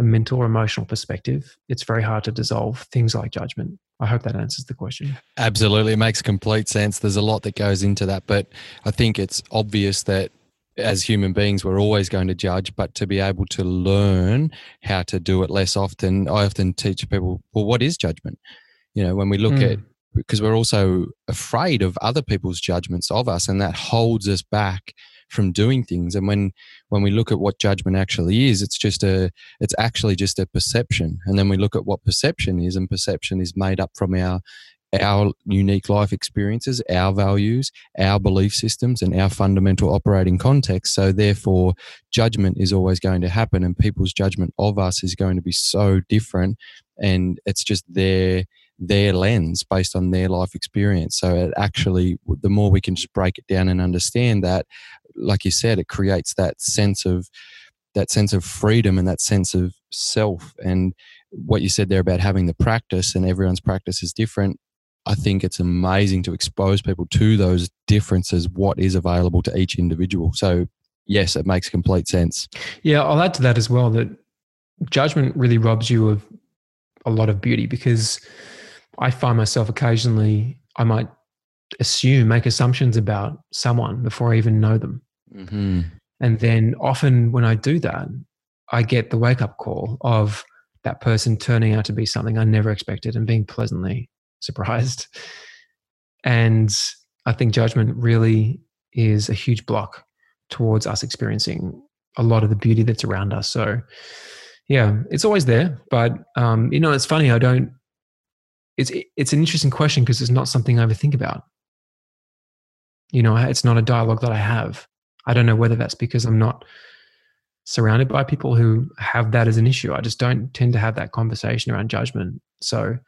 a mental or emotional perspective, it's very hard to dissolve things like judgment. I hope that answers the question. Absolutely. It makes complete sense. There's a lot that goes into that, but I think it's obvious that as human beings, we're always going to judge, but to be able to learn how to do it less often. I often teach people, well, what is judgment? You know, when we look mm. at, because we're also afraid of other people's judgments of us, and that holds us back from doing things. And when when we look at what judgment actually is, it's just a it's actually just a perception. And then we look at what perception is, and perception is made up from our our unique life experiences, our values, our belief systems, and our fundamental operating context. So therefore, judgment is always going to happen, and people's judgment of us is going to be so different, and it's just their their lens based on their life experience. So it actually, the more we can just break it down and understand that, like you said, it creates that sense of that sense of freedom and that sense of self. And what you said there about having the practice, and everyone's practice is different, I think it's amazing to expose people to those differences, what is available to each individual. So yes, it makes complete sense. Yeah, I'll add to that as well that judgment really robs you of a lot of beauty, because I find myself occasionally, I might assume, make assumptions about someone before I even know them. Mm-hmm. And then often when I do that, I get the wake-up call of that person turning out to be something I never expected and being pleasantly surprised. And I think judgment really is a huge block towards us experiencing a lot of the beauty that's around us. So yeah, it's always there. But um, you know, it's funny, I don't, it's, it's an interesting question because it's not something I ever think about. You know, it's not a dialogue that I have. I don't know whether that's because I'm not surrounded by people who have that as an issue. I just don't tend to have that conversation around judgment. So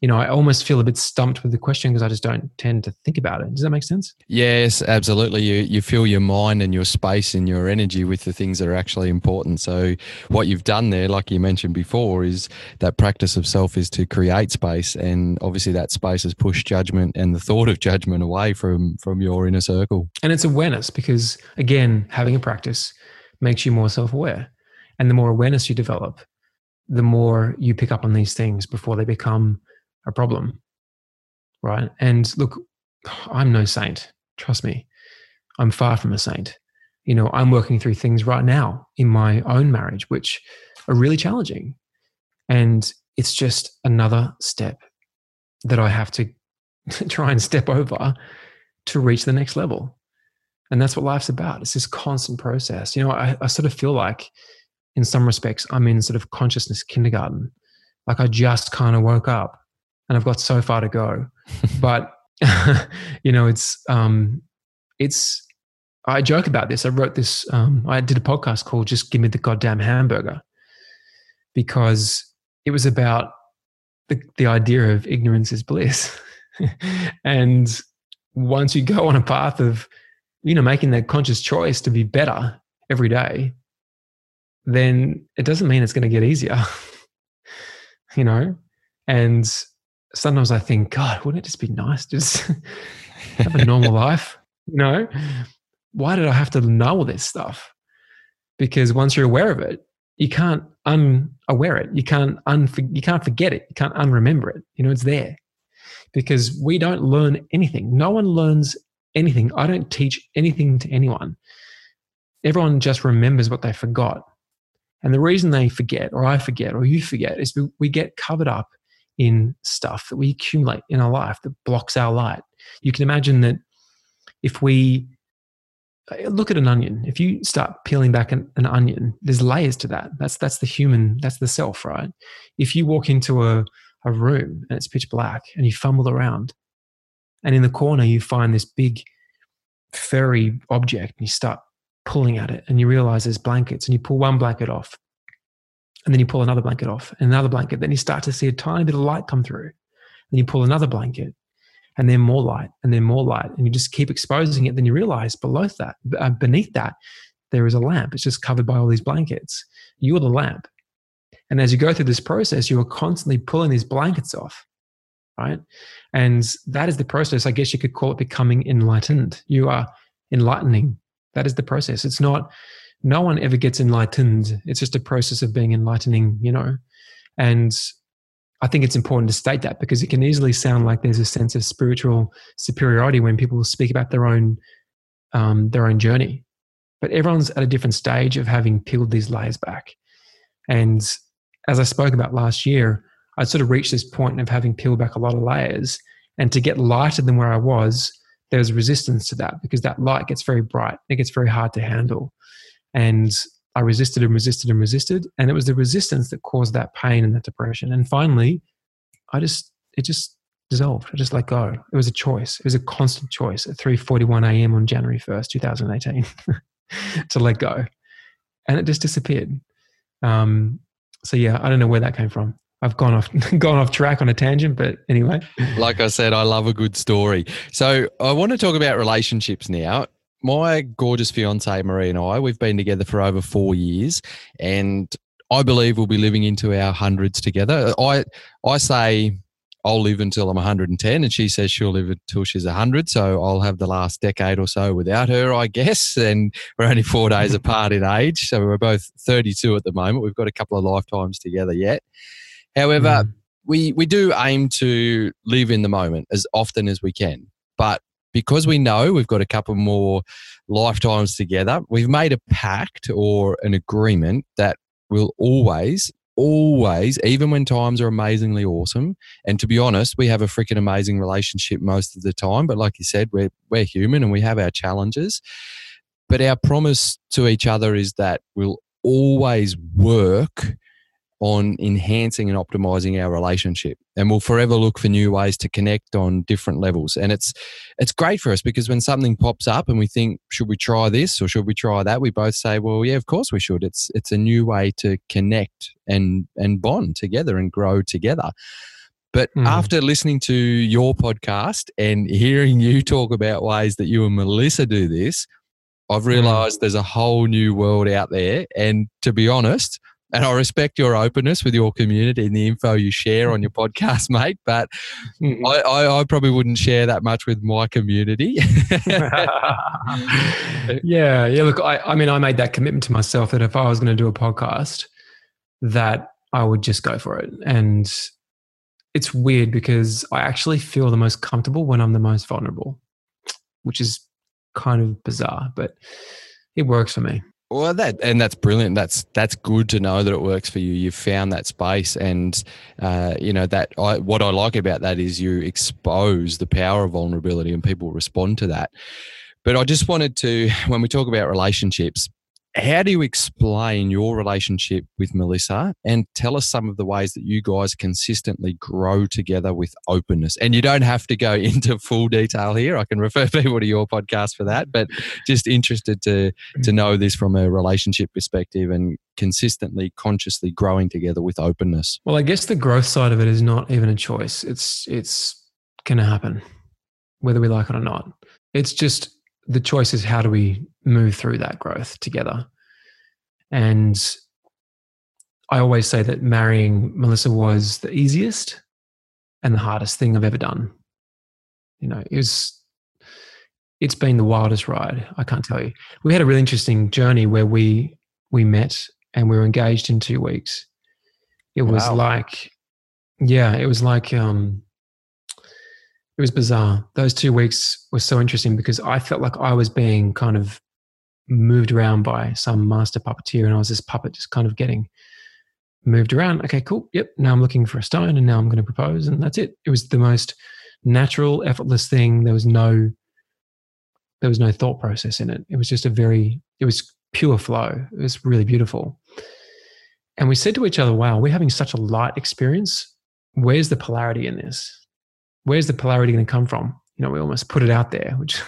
you know, I almost feel a bit stumped with the question because I just don't tend to think about it. Does that make sense? Yes, absolutely. You you fill your mind and your space and your energy with the things that are actually important. So what you've done there, like you mentioned before, is that practice of self is to create space. And obviously that space has pushed judgment and the thought of judgment away from, from your inner circle. And it's awareness, because again, having a practice makes you more self-aware. And the more awareness you develop, the more you pick up on these things before they become a problem, right? And look, I'm no saint. Trust me, I'm far from a saint. You know, I'm working through things right now in my own marriage, which are really challenging. And it's just another step that I have to try and step over to reach the next level. And that's what life's about. It's this constant process. You know, I, I sort of feel like in some respects, I'm in sort of consciousness kindergarten. Like I just kind of woke up and I've got so far to go. But, you know, it's, um, it's, I joke about this. I wrote this, um, I did a podcast called Just Give Me the Goddamn Hamburger, because it was about the, the idea of ignorance is bliss. And once you go on a path of, you know, making that conscious choice to be better every day, then it doesn't mean it's going to get easier, you know? And sometimes I think, God, wouldn't it just be nice to just have a normal life? You know, why did I have to know all this stuff? Because once you're aware of it, you can't unaware it. You can't un you can't forget it. You can't unremember it. You know, it's there. Because we don't learn anything. No one learns anything. I don't teach anything to anyone. Everyone just remembers what they forgot. And the reason they forget, or I forget, or you forget, is we get covered up in stuff that we accumulate in our life that blocks our light. You can imagine that if we look at an onion, if you start peeling back an, an onion, there's layers to that. That's, that's the human, that's the self, right? If you walk into a, a room and it's pitch black and you fumble around and in the corner you find this big furry object and you start pulling at it and you realize there's blankets and you pull one blanket off, and then you pull another blanket off and another blanket. Then you start to see a tiny bit of light come through. Then you pull another blanket and then more light and then more light. And you just keep exposing it. Then you realize below that, uh, beneath that, there is a lamp. It's just covered by all these blankets. You're the lamp. And as you go through this process, you are constantly pulling these blankets off, right? And that is the process. I guess you could call it becoming enlightened. You are enlightening. That is the process. It's not... No one ever gets enlightened. It's just a process of being enlightening, you know. And I think it's important to state that, because it can easily sound like there's a sense of spiritual superiority when people speak about their own um, their own journey. But everyone's at a different stage of having peeled these layers back. And as I spoke about last year, I sort of reached this point of having peeled back a lot of layers, and to get lighter than where I was there's resistance to that because that light gets very bright. It gets very hard to handle. And I resisted and resisted and resisted. And it was the resistance that caused that pain and that depression. And finally, I just, it just dissolved. I just let go. It was a choice. It was a constant choice at three forty-one a m on January first, two thousand eighteen to let go. And it just disappeared. Um, so yeah, I don't know where that came from. I've gone off gone off track on a tangent, but anyway. Like I said, I love a good story. So I want to talk about relationships now. My gorgeous fiancée, Marie, and I, we've been together for over four years and I believe we'll be living into our hundreds together. I I say I'll live until I'm one hundred and ten and she says she'll live until she's one hundred. So I'll have the last decade or so without her, I guess. And we're only four days apart in age. So we're both thirty-two at the moment. We've got a couple of lifetimes together yet. However, mm. we, we do aim to live in the moment as often as we can. But because we know we've got a couple more lifetimes together, we've made a pact or an agreement that we'll always, always, even when times are amazingly awesome. And to be honest, we have a freaking amazing relationship most of the time. But like you said, we're, we're human and we have our challenges. But our promise to each other is that we'll always work on enhancing and optimizing our relationship. And we'll forever look for new ways to connect on different levels. And it's it's great for us because when something pops up and we think, should we try this or should we try that? We both say, well, yeah, of course we should. It's it's a new way to connect and, and bond together and grow together. But mm. after listening to your podcast and hearing you talk about ways that you and Melissa do this, I've realized mm. there's a whole new world out there. And to be honest, and I respect your openness with your community and the info you share on your podcast, mate, but mm-hmm. I, I, I probably wouldn't share that much with my community. yeah. Yeah. Look, I, I mean, I made that commitment to myself that if I was going to do a podcast, that I would just go for it. And it's weird because I actually feel the most comfortable when I'm the most vulnerable, which is kind of bizarre, but it works for me. Well, that and that's brilliant. That's that's good to know that it works for you. You've found that space, and uh, you know that I, what I like about that is you expose the power of vulnerability, and people respond to that. But I just wanted to, when we talk about relationships, how do you explain your relationship with Melissa, and tell us some of the ways that you guys consistently grow together with openness? And you don't have to go into full detail here. I can refer people to your podcast for that, but just interested to to know this from a relationship perspective and consistently, consciously growing together with openness. Well, I guess the growth side of it is not even a choice. It's it's going to happen, whether we like it or not. It's just the choice is how do we move through that growth together. And I always say that marrying Melissa was the easiest and the hardest thing I've ever done. You know, it was, it's been the wildest ride. I can't tell you. We had a really interesting journey where we, we met and we were engaged in two weeks. It was wow. like, yeah, it was like, um, it was bizarre. Those two weeks were so interesting because I felt like I was being kind of moved around by some master puppeteer and I was this puppet just kind of getting moved around. Okay, cool. Yep. Now I'm looking for a stone and now I'm going to propose and that's it. It was the most natural, effortless thing. There was no, there was no thought process in it. It was just a very, it was pure flow. It was really beautiful. And we said to each other, wow, we're having such a light experience. Where's the polarity in this? Where's the polarity going to come from? You know, we almost put it out there, which,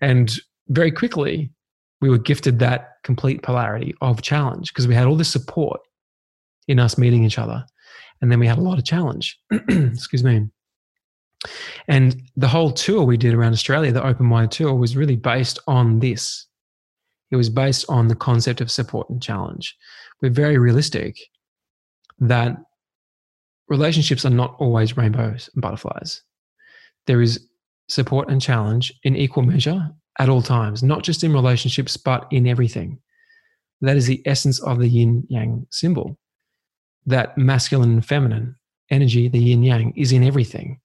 and very quickly we were gifted that complete polarity of challenge because we had all this support in us meeting each other. And then we had a lot of challenge, excuse me. And the whole tour we did around Australia, the Open Wide tour, was really based on this. It was based on the concept of support and challenge. We're very realistic that relationships are not always rainbows and butterflies. There is support and challenge in equal measure at all times, not just in relationships, but in everything. That is the essence of the yin-yang symbol. That masculine and feminine energy, the yin-yang, is in everything.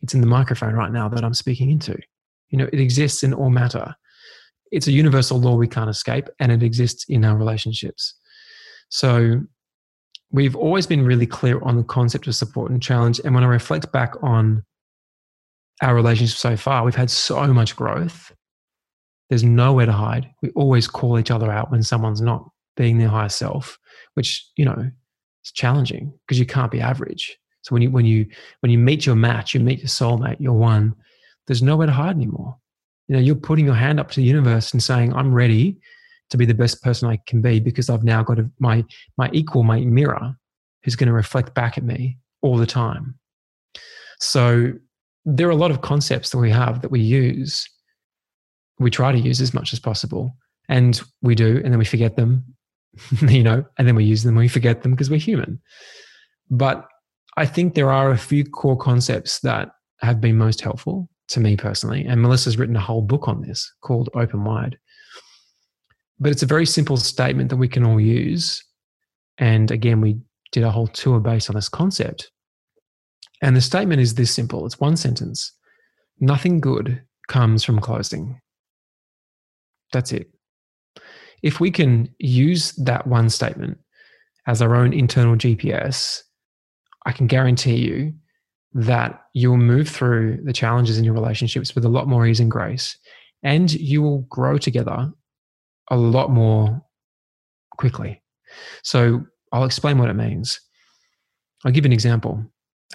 It's in the microphone right now that I'm speaking into. You know, it exists in all matter. It's a universal law we can't escape, and it exists in our relationships. So we've always been really clear on the concept of support and challenge. And when I reflect back on our relationship so far, we've had so much growth. There's nowhere to hide. We always call each other out when someone's not being their higher self, which, you know, it's challenging because you can't be average. So when you, when you, when you meet your match, you meet your soulmate, your one, there's nowhere to hide anymore. You know, you're putting your hand up to the universe and saying, I'm ready to be the best person I can be because I've now got a, my, my equal, my mirror who's going to reflect back at me all the time. So there are a lot of concepts that we have that we use, we try to use as much as possible, and we do, and then we forget them, you know, and then we use them, we forget them because we're human. But I think there are a few core concepts that have been most helpful to me personally. And Melissa's written a whole book on this called Open Wide. But it's a very simple statement that we can all use. And again, we did a whole tour based on this concept. And the statement is this simple. It's one sentence. Nothing good comes from closing. That's it. If we can use that one statement as our own internal G P S, I can guarantee you that you'll move through the challenges in your relationships with a lot more ease and grace, and you will grow together a lot more quickly. So I'll explain what it means. I'll give an example,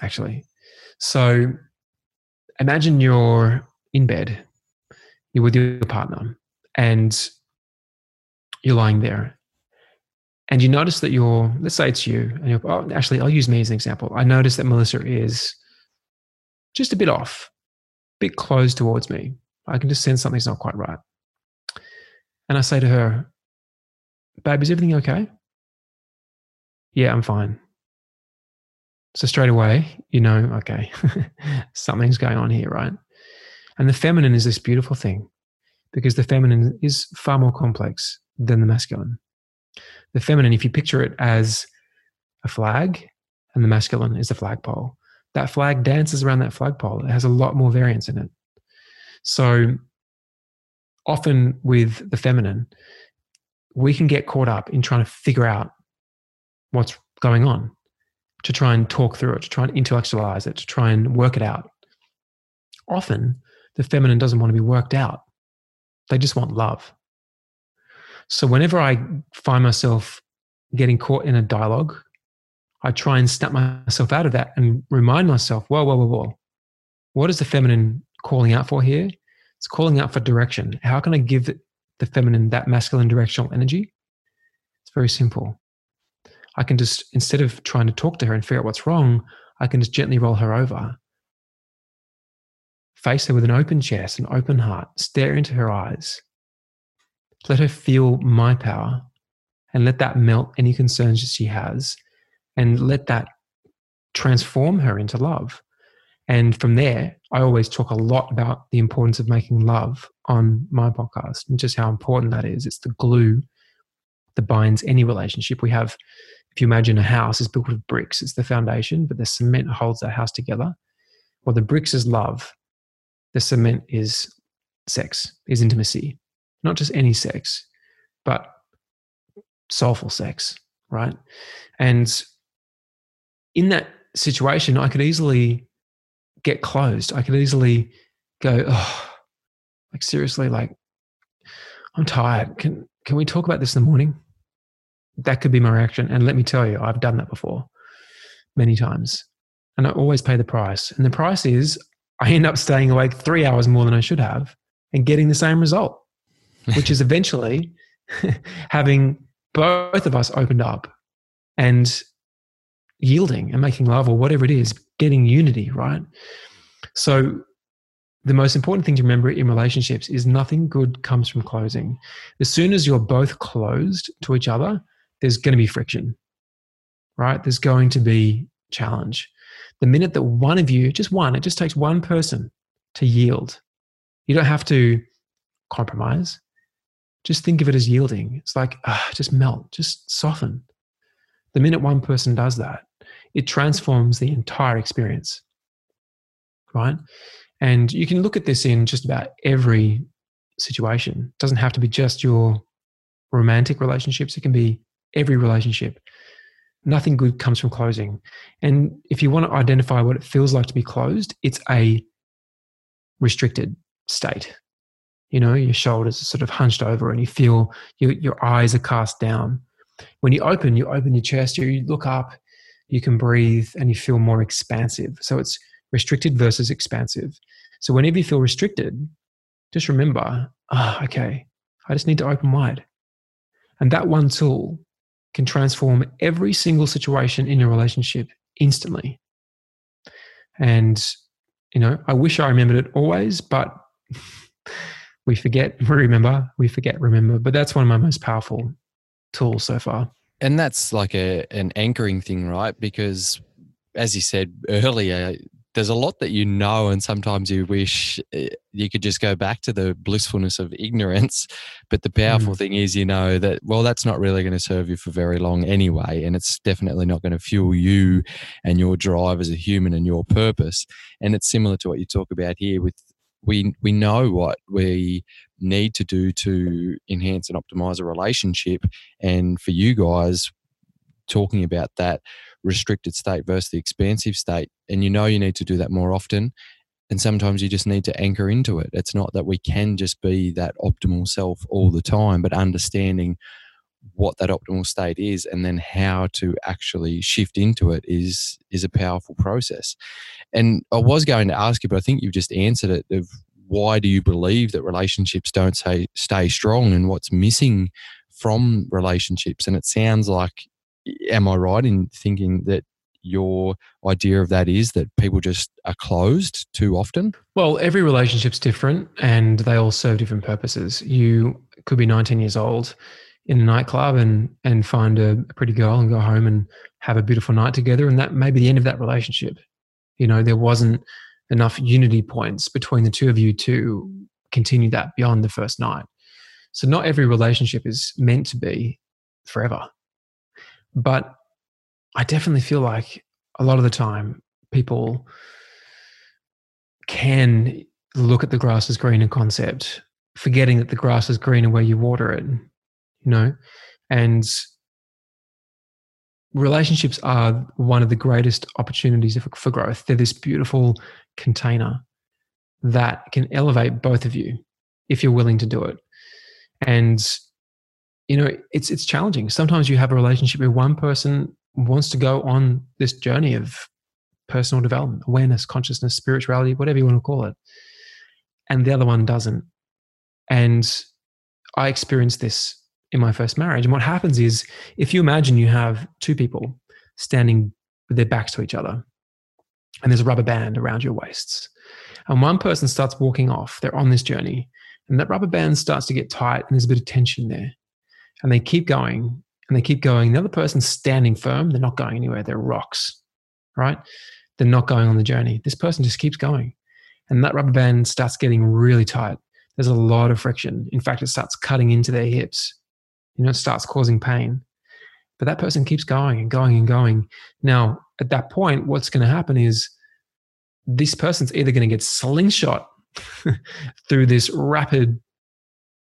actually. So imagine you're in bed, you're with your partner, and you're lying there. And you notice that you're, let's say it's you, and you're, oh, actually, I'll use me as an example. I notice that Melissa is just a bit off, a bit closed towards me. I can just sense something's not quite right. And I say to her, babe, is everything okay? Yeah, I'm fine. So straight away, you know, okay, something's going on here, right? And the feminine is this beautiful thing because the feminine is far more complex than the masculine. The feminine, if you picture it as a flag, and the masculine is the flagpole, that flag dances around that flagpole. It has a lot more variance in it. So often with the feminine, we can get caught up in trying to figure out what's going on, to try and talk through it, to try and intellectualize it, to try and work it out. Often the feminine doesn't want to be worked out. They just want love. So whenever I find myself getting caught in a dialogue, I try and snap myself out of that and remind myself, whoa, whoa, whoa, whoa. What is the feminine calling out for here? It's calling out for direction. How can I give the feminine that masculine directional energy? It's very simple. I can just, instead of trying to talk to her and figure out what's wrong, I can just gently roll her over. Face her with an open chest, an open heart, stare into her eyes. Let her feel my power and let that melt any concerns that she has and let that transform her into love. And from there, I always talk a lot about the importance of making love on my podcast and just how important that is. It's the glue that binds any relationship. We have, if you imagine a house is built with bricks, it's the foundation, but the cement holds that house together. Well, the bricks is love. The cement is sex, is intimacy. Not just any sex, but soulful sex, right? And in that situation, I could easily get closed. I could easily go, oh, like seriously, like I'm tired. Can can we talk about this in the morning? That could be my reaction. And let me tell you, I've done that before many times. And I always pay the price. And the price is I end up staying awake three hours more than I should have and getting the same result. Which is eventually having both of us opened up and yielding and making love or whatever it is, getting unity, right? So the most important thing to remember in relationships is nothing good comes from closing. As soon as you're both closed to each other, there's going to be friction, right? There's going to be challenge. The minute that one of you, just one, it just takes one person to yield. You don't have to compromise. Just think of it as yielding. It's like, uh, just melt, just soften. The minute one person does that, it transforms the entire experience, right? And you can look at this in just about every situation. It doesn't have to be just your romantic relationships. It can be every relationship. Nothing good comes from closing. And if you want to identify what it feels like to be closed, it's a restricted state. You know, your shoulders are sort of hunched over and you feel you, your eyes are cast down. When you open, you open your chest, you look up, you can breathe and you feel more expansive. So it's restricted versus expansive. So whenever you feel restricted, just remember, ah, oh, okay, I just need to open wide. And that one tool can transform every single situation in your relationship instantly. And, you know, I wish I remembered it always, but we forget, we remember, we forget, remember. But that's one of my most powerful tools so far. And that's like a an anchoring thing, right? Because as you said earlier, there's a lot that you know, and sometimes you wish you could just go back to the blissfulness of ignorance. But the powerful mm. thing is, you know, that, well, that's not really going to serve you for very long anyway. And it's definitely not going to fuel you and your drive as a human and your purpose. And it's similar to what you talk about here with, we, we know what we need to do to enhance and optimize a relationship. And for you guys, talking about that restricted state versus the expansive state, and you know you need to do that more often, and sometimes you just need to anchor into it. It's not that we can just be that optimal self all the time, but understanding what that optimal state is and then how to actually shift into it is is a powerful process. And I was going to ask you, but I think you've just answered it, of why do you believe that relationships don't stay, stay strong and what's missing from relationships. And it sounds like, am I right in thinking that your idea of that is that people just are closed too often? Well, every relationship's different and they all serve different purposes. You could be nineteen years old in a nightclub and and find a pretty girl and go home and have a beautiful night together, and that may be the end of that relationship. You know, there wasn't enough unity points between the two of you to continue that beyond the first night. So not every relationship is meant to be forever. But I definitely feel like a lot of the time people can look at the grass is greener concept, forgetting that the grass is greener where you water it, you know. And relationships are one of the greatest opportunities for growth. They're this beautiful container that can elevate both of you if you're willing to do it. And you know, it's it's challenging. Sometimes you have a relationship where one person wants to go on this journey of personal development, awareness, consciousness, spirituality, whatever you want to call it, and the other one doesn't. And I experienced this in my first marriage. And what happens is, if you imagine you have two people standing with their backs to each other and there's a rubber band around your waists, and one person starts walking off, they're on this journey, and that rubber band starts to get tight and there's a bit of tension there. And they keep going and they keep going. The other person's standing firm. They're not going anywhere. They're rocks, right? They're not going on the journey. This person just keeps going. And that rubber band starts getting really tight. There's a lot of friction. In fact, it starts cutting into their hips. You know, it starts causing pain. But that person keeps going and going and going. Now, at that point, what's going to happen is this person's either going to get slingshot through this rapid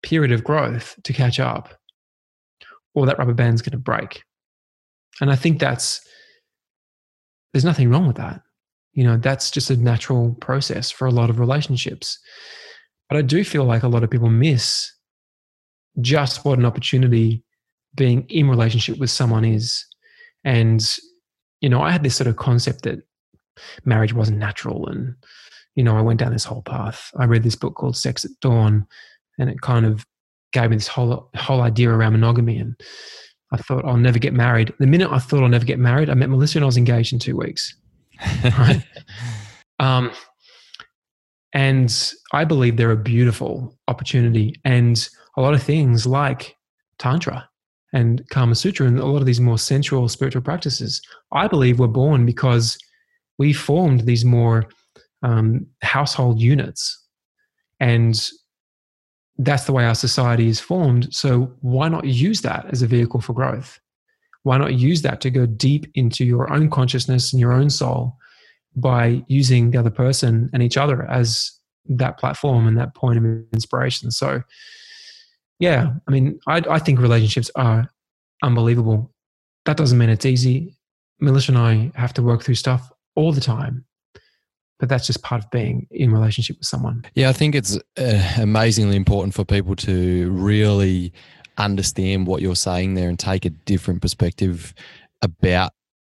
period of growth to catch up, or that rubber band's going to break. And I think that's, there's nothing wrong with that. You know, that's just a natural process for a lot of relationships. But I do feel like a lot of people miss just what an opportunity being in relationship with someone is. And, you know, I had this sort of concept that marriage wasn't natural. And, you know, I went down this whole path. I read this book called Sex at Dawn, and it kind of gave me this whole whole idea around monogamy, and I thought I'll never get married. The minute I thought I'll never get married, I met Melissa and I was engaged in two weeks. Right? um, and I believe they're a beautiful opportunity, and a lot of things like Tantra and Kama Sutra and a lot of these more sensual spiritual practices, I believe were born because we formed these more um, household units, and that's the way our society is formed. So why not use that as a vehicle for growth? Why not use that to go deep into your own consciousness and your own soul by using the other person and each other as that platform and that point of inspiration? So yeah, I mean, I, I think relationships are unbelievable. That doesn't mean it's easy. Melissa and I have to work through stuff all the time. But that's just part of being in relationship with someone. Yeah, I think it's uh, amazingly important for people to really understand what you're saying there and take a different perspective about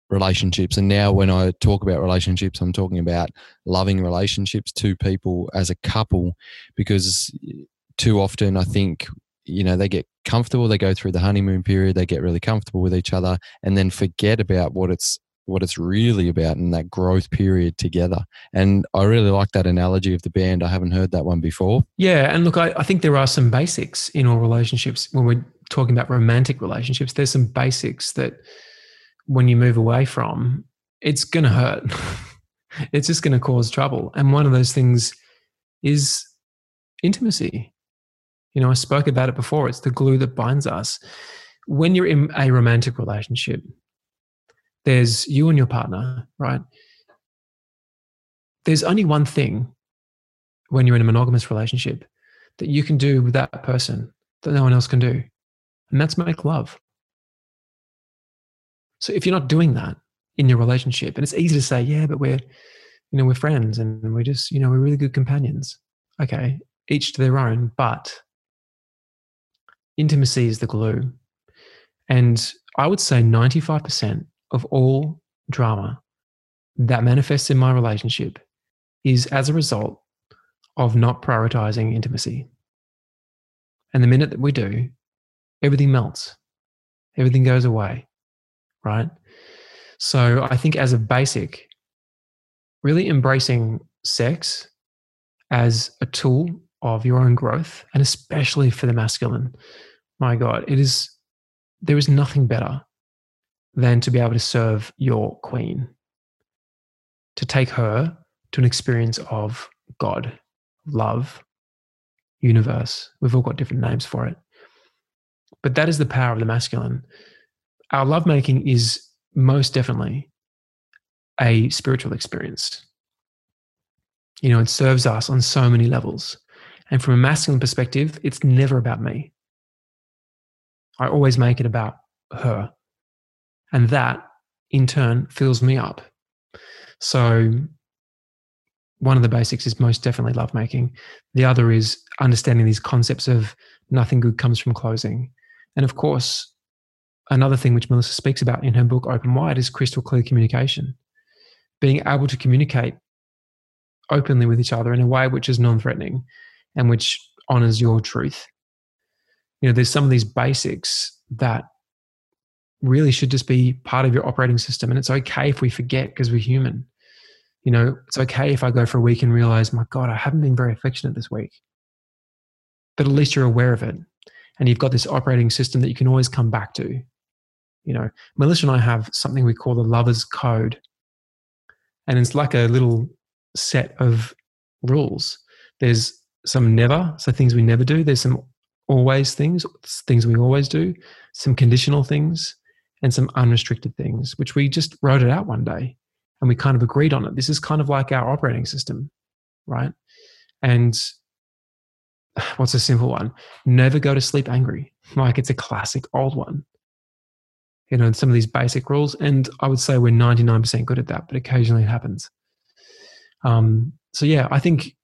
relationships. And now when I talk about relationships, I'm talking about loving relationships, two people as a couple, because too often I think, you know, they get comfortable, they go through the honeymoon period, they get really comfortable with each other and then forget about what it's what it's really about in that growth period together. And I really like that analogy of the band. I haven't heard that one before. Yeah. And look, I, I think there are some basics in all relationships. When we're talking about romantic relationships, there's some basics that when you move away from, it's going to hurt. It's just going to cause trouble. And one of those things is intimacy. You know, I spoke about it before. It's the glue that binds us. When you're in a romantic relationship, there's you and your partner, right? There's only one thing when you're in a monogamous relationship that you can do with that person that no one else can do, and that's make love. So if you're not doing that in your relationship, and it's easy to say, yeah, but we're, you know, we're friends and we're just, you know, we're really good companions. Okay, each to their own, but intimacy is the glue. And I would say ninety-five percent of all drama that manifests in my relationship is as a result of not prioritizing intimacy. And the minute that we do, everything melts, everything goes away, right? So I think as a basic, really embracing sex as a tool of your own growth, and especially for the masculine, my God, it is, there is nothing better than to be able to serve your queen, to take her to an experience of God, love, universe. We've all got different names for it. But that is the power of the masculine. Our lovemaking is most definitely a spiritual experience. You know, it serves us on so many levels. And from a masculine perspective, it's never about me. I always make it about her. And that, in turn, fills me up. So one of the basics is most definitely lovemaking. The other is understanding these concepts of nothing good comes from closing. And of course, another thing which Melissa speaks about in her book, Open Wide, is crystal clear communication. Being able to communicate openly with each other in a way which is non-threatening and which honors your truth. You know, there's some of these basics that really should just be part of your operating system. And it's okay if we forget because we're human. You know, it's okay if I go for a week and realize, my God, I haven't been very affectionate this week. But at least you're aware of it. And you've got this operating system that you can always come back to. You know, Melissa and I have something we call the Lover's Code. And it's like a little set of rules. There's some never, so things we never do. There's some always things, things we always do, some conditional things, and some unrestricted things, which we just wrote it out one day and we kind of agreed on it. This is kind of like our operating system, right? And what's a simple one? Never go to sleep angry. Like, it's a classic old one. You know, and some of these basic rules. And I would say we're ninety-nine percent good at that, but occasionally it happens. Um, so yeah, I think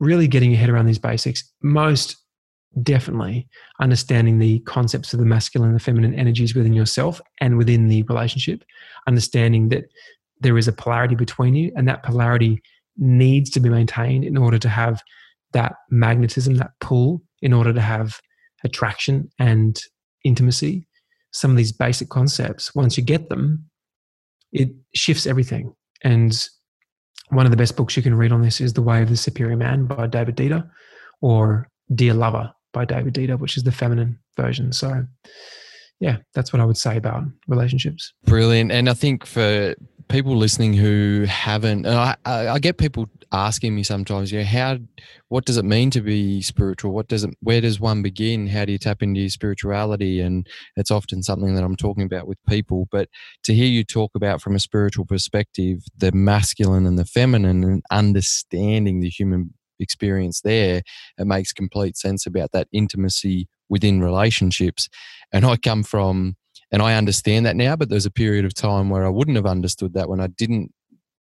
really getting your head around these basics, most definitely understanding the concepts of the masculine and the feminine energies within yourself and within the relationship, understanding that there is a polarity between you and that polarity needs to be maintained in order to have that magnetism, that pull, in order to have attraction and intimacy. Some of these basic concepts, once you get them, it shifts everything. And one of the best books you can read on this is The Way of the Superior Man by David Dieter, or Dear Lover by David Dieter, which is the feminine version. So yeah, that's what I would say about relationships. Brilliant. And I think for people listening who haven't, and I, I, I get people asking me sometimes, you know, how, what does it mean to be spiritual? What does it, where does one begin? How do you tap into your spirituality? And it's often something that I'm talking about with people, but to hear you talk about from a spiritual perspective, the masculine and the feminine and understanding the human experience there, it makes complete sense about that intimacy within relationships. And I come from, and I understand that now, but there's a period of time where I wouldn't have understood that when I didn't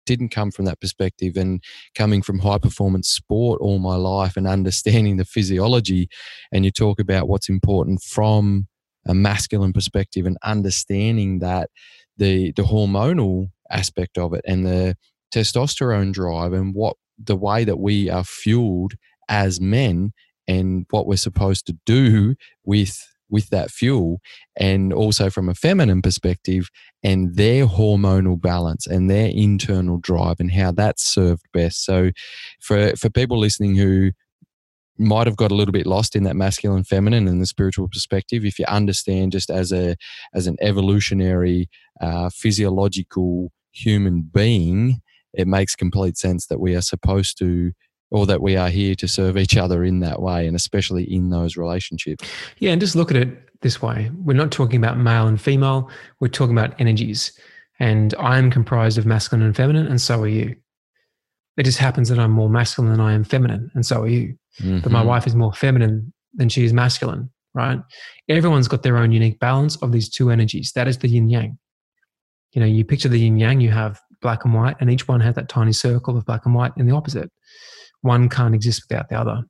didn't come from that perspective, and coming from high performance sport all my life and understanding the physiology, and you talk about what's important from a masculine perspective and understanding that the the hormonal aspect of it and the testosterone drive and what the way that we are fueled as men and what we're supposed to do with with that fuel, and also from a feminine perspective and their hormonal balance and their internal drive and how that's served best. So for for people listening who might have got a little bit lost in that masculine, feminine and the spiritual perspective, if you understand just as a as an evolutionary uh, physiological human being, it makes complete sense that we are supposed to, or that we are here to serve each other in that way, and especially in those relationships. Yeah, and just look at it this way. We're not talking about male and female. We're talking about energies. And I'm comprised of masculine and feminine, and so are you. It just happens that I'm more masculine than I am feminine, and so are you. Mm-hmm. But my wife is more feminine than she is masculine, right? Everyone's got their own unique balance of these two energies. That is the yin-yang. You know, you picture the yin-yang, you have black and white, and each one has that tiny circle of black and white in the opposite. One can't exist without the other.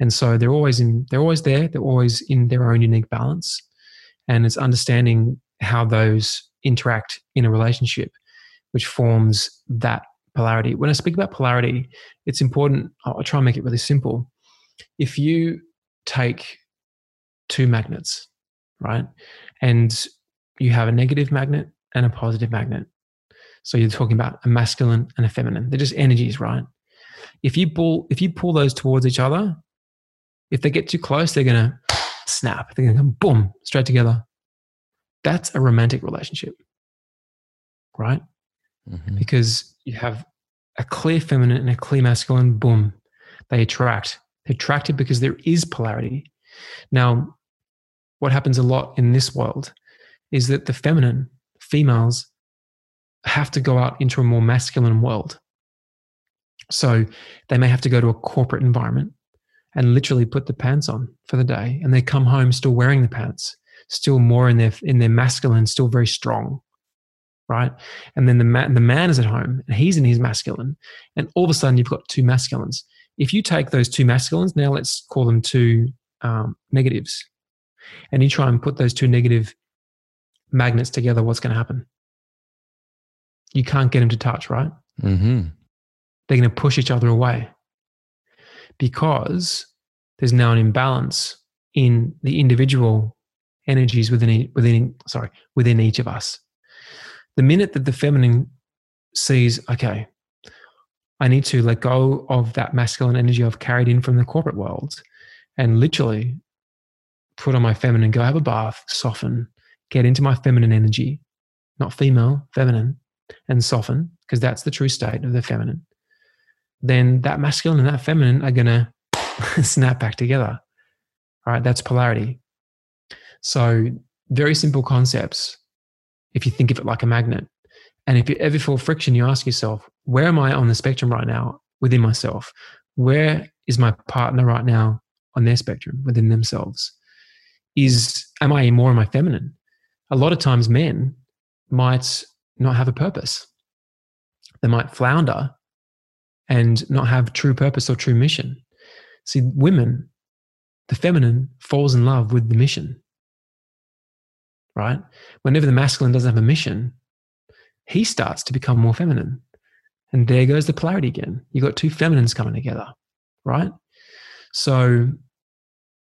And so they're always in, they're always there, they're always in their own unique balance. And it's understanding how those interact in a relationship, which forms that polarity. When I speak about polarity, it's important, I'll try and make it really simple. If you take two magnets, right, and you have a negative magnet and a positive magnet. So you're talking about a masculine and a feminine. They're just energies, right? If you pull, if you pull those towards each other, if they get too close, they're going to snap. They're going to come boom, straight together. That's a romantic relationship, right? Mm-hmm. Because you have a clear feminine and a clear masculine, boom. They attract. They're attracted because there is polarity. Now, what happens a lot in this world is that the feminine, females, have to go out into a more masculine world. So they may have to go to a corporate environment and literally put the pants on for the day, and they come home still wearing the pants, still more in their in their masculine, still very strong, right? And then the ma- the man is at home and he's in his masculine, and all of a sudden you've got two masculines. If you take those two masculines, now let's call them two um, negatives, and you try and put those two negative magnets together, what's going to happen? You can't get them to touch, right? Mm-hmm. They're going to push each other away because there's now an imbalance in the individual energies within within sorry within each of us. The minute that the feminine sees, okay, I need to let go of that masculine energy I've carried in from the corporate world, and literally put on my feminine, go have a bath, soften, get into my feminine energy, not female, feminine, and soften, because that's the true state of the feminine. Then that masculine and that feminine are going to snap back together. All right, that's polarity. So very simple concepts if you think of it like a magnet. And if you ever feel friction, you ask yourself, where am I on the spectrum right now within myself? Where is my partner right now on their spectrum within themselves? Is, am I more in my feminine? A lot of times men might not have a purpose. They might flounder and not have true purpose or true mission. See, women, the feminine, falls in love with the mission, right? Whenever the masculine doesn't have a mission, he starts to become more feminine. And there goes the polarity again. You've got two feminines coming together, right? So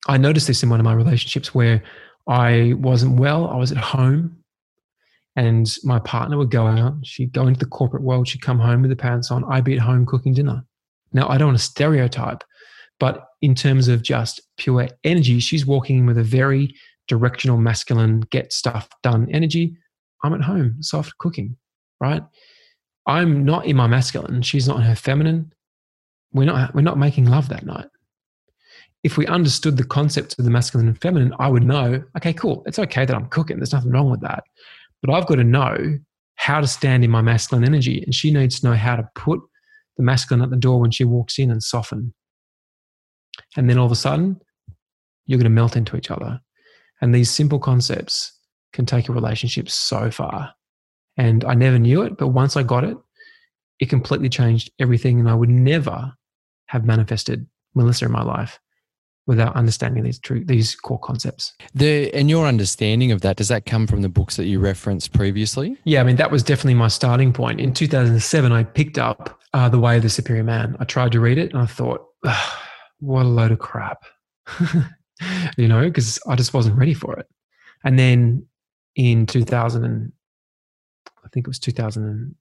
I noticed this in one of my relationships where I wasn't well, I was at home, and my partner would go out, she'd go into the corporate world, she'd come home with the pants on, I'd be at home cooking dinner. Now, I don't want to stereotype, but in terms of just pure energy, she's walking in with a very directional, masculine, get stuff done energy. I'm at home, soft cooking, right? I'm not in my masculine, she's not in her feminine. We're not, we're not making love that night. If we understood the concepts of the masculine and feminine, I would know, okay, cool, it's okay that I'm cooking, there's nothing wrong with that. But I've got to know how to stand in my masculine energy, and she needs to know how to put the masculine at the door when she walks in and soften. And then all of a sudden, you're going to melt into each other. And these simple concepts can take a relationship so far. And I never knew it, but once I got it, it completely changed everything. And I would never have manifested Melissa in my life without understanding these true, these core concepts. The, and your understanding of that, does that come from the books that you referenced previously? Yeah, I mean, that was definitely my starting point. In two thousand seven, I picked up uh, The Way of the Superior Man. I tried to read it and I thought, what a load of crap, you know, because I just wasn't ready for it. And then in two thousand, I think it was two thousand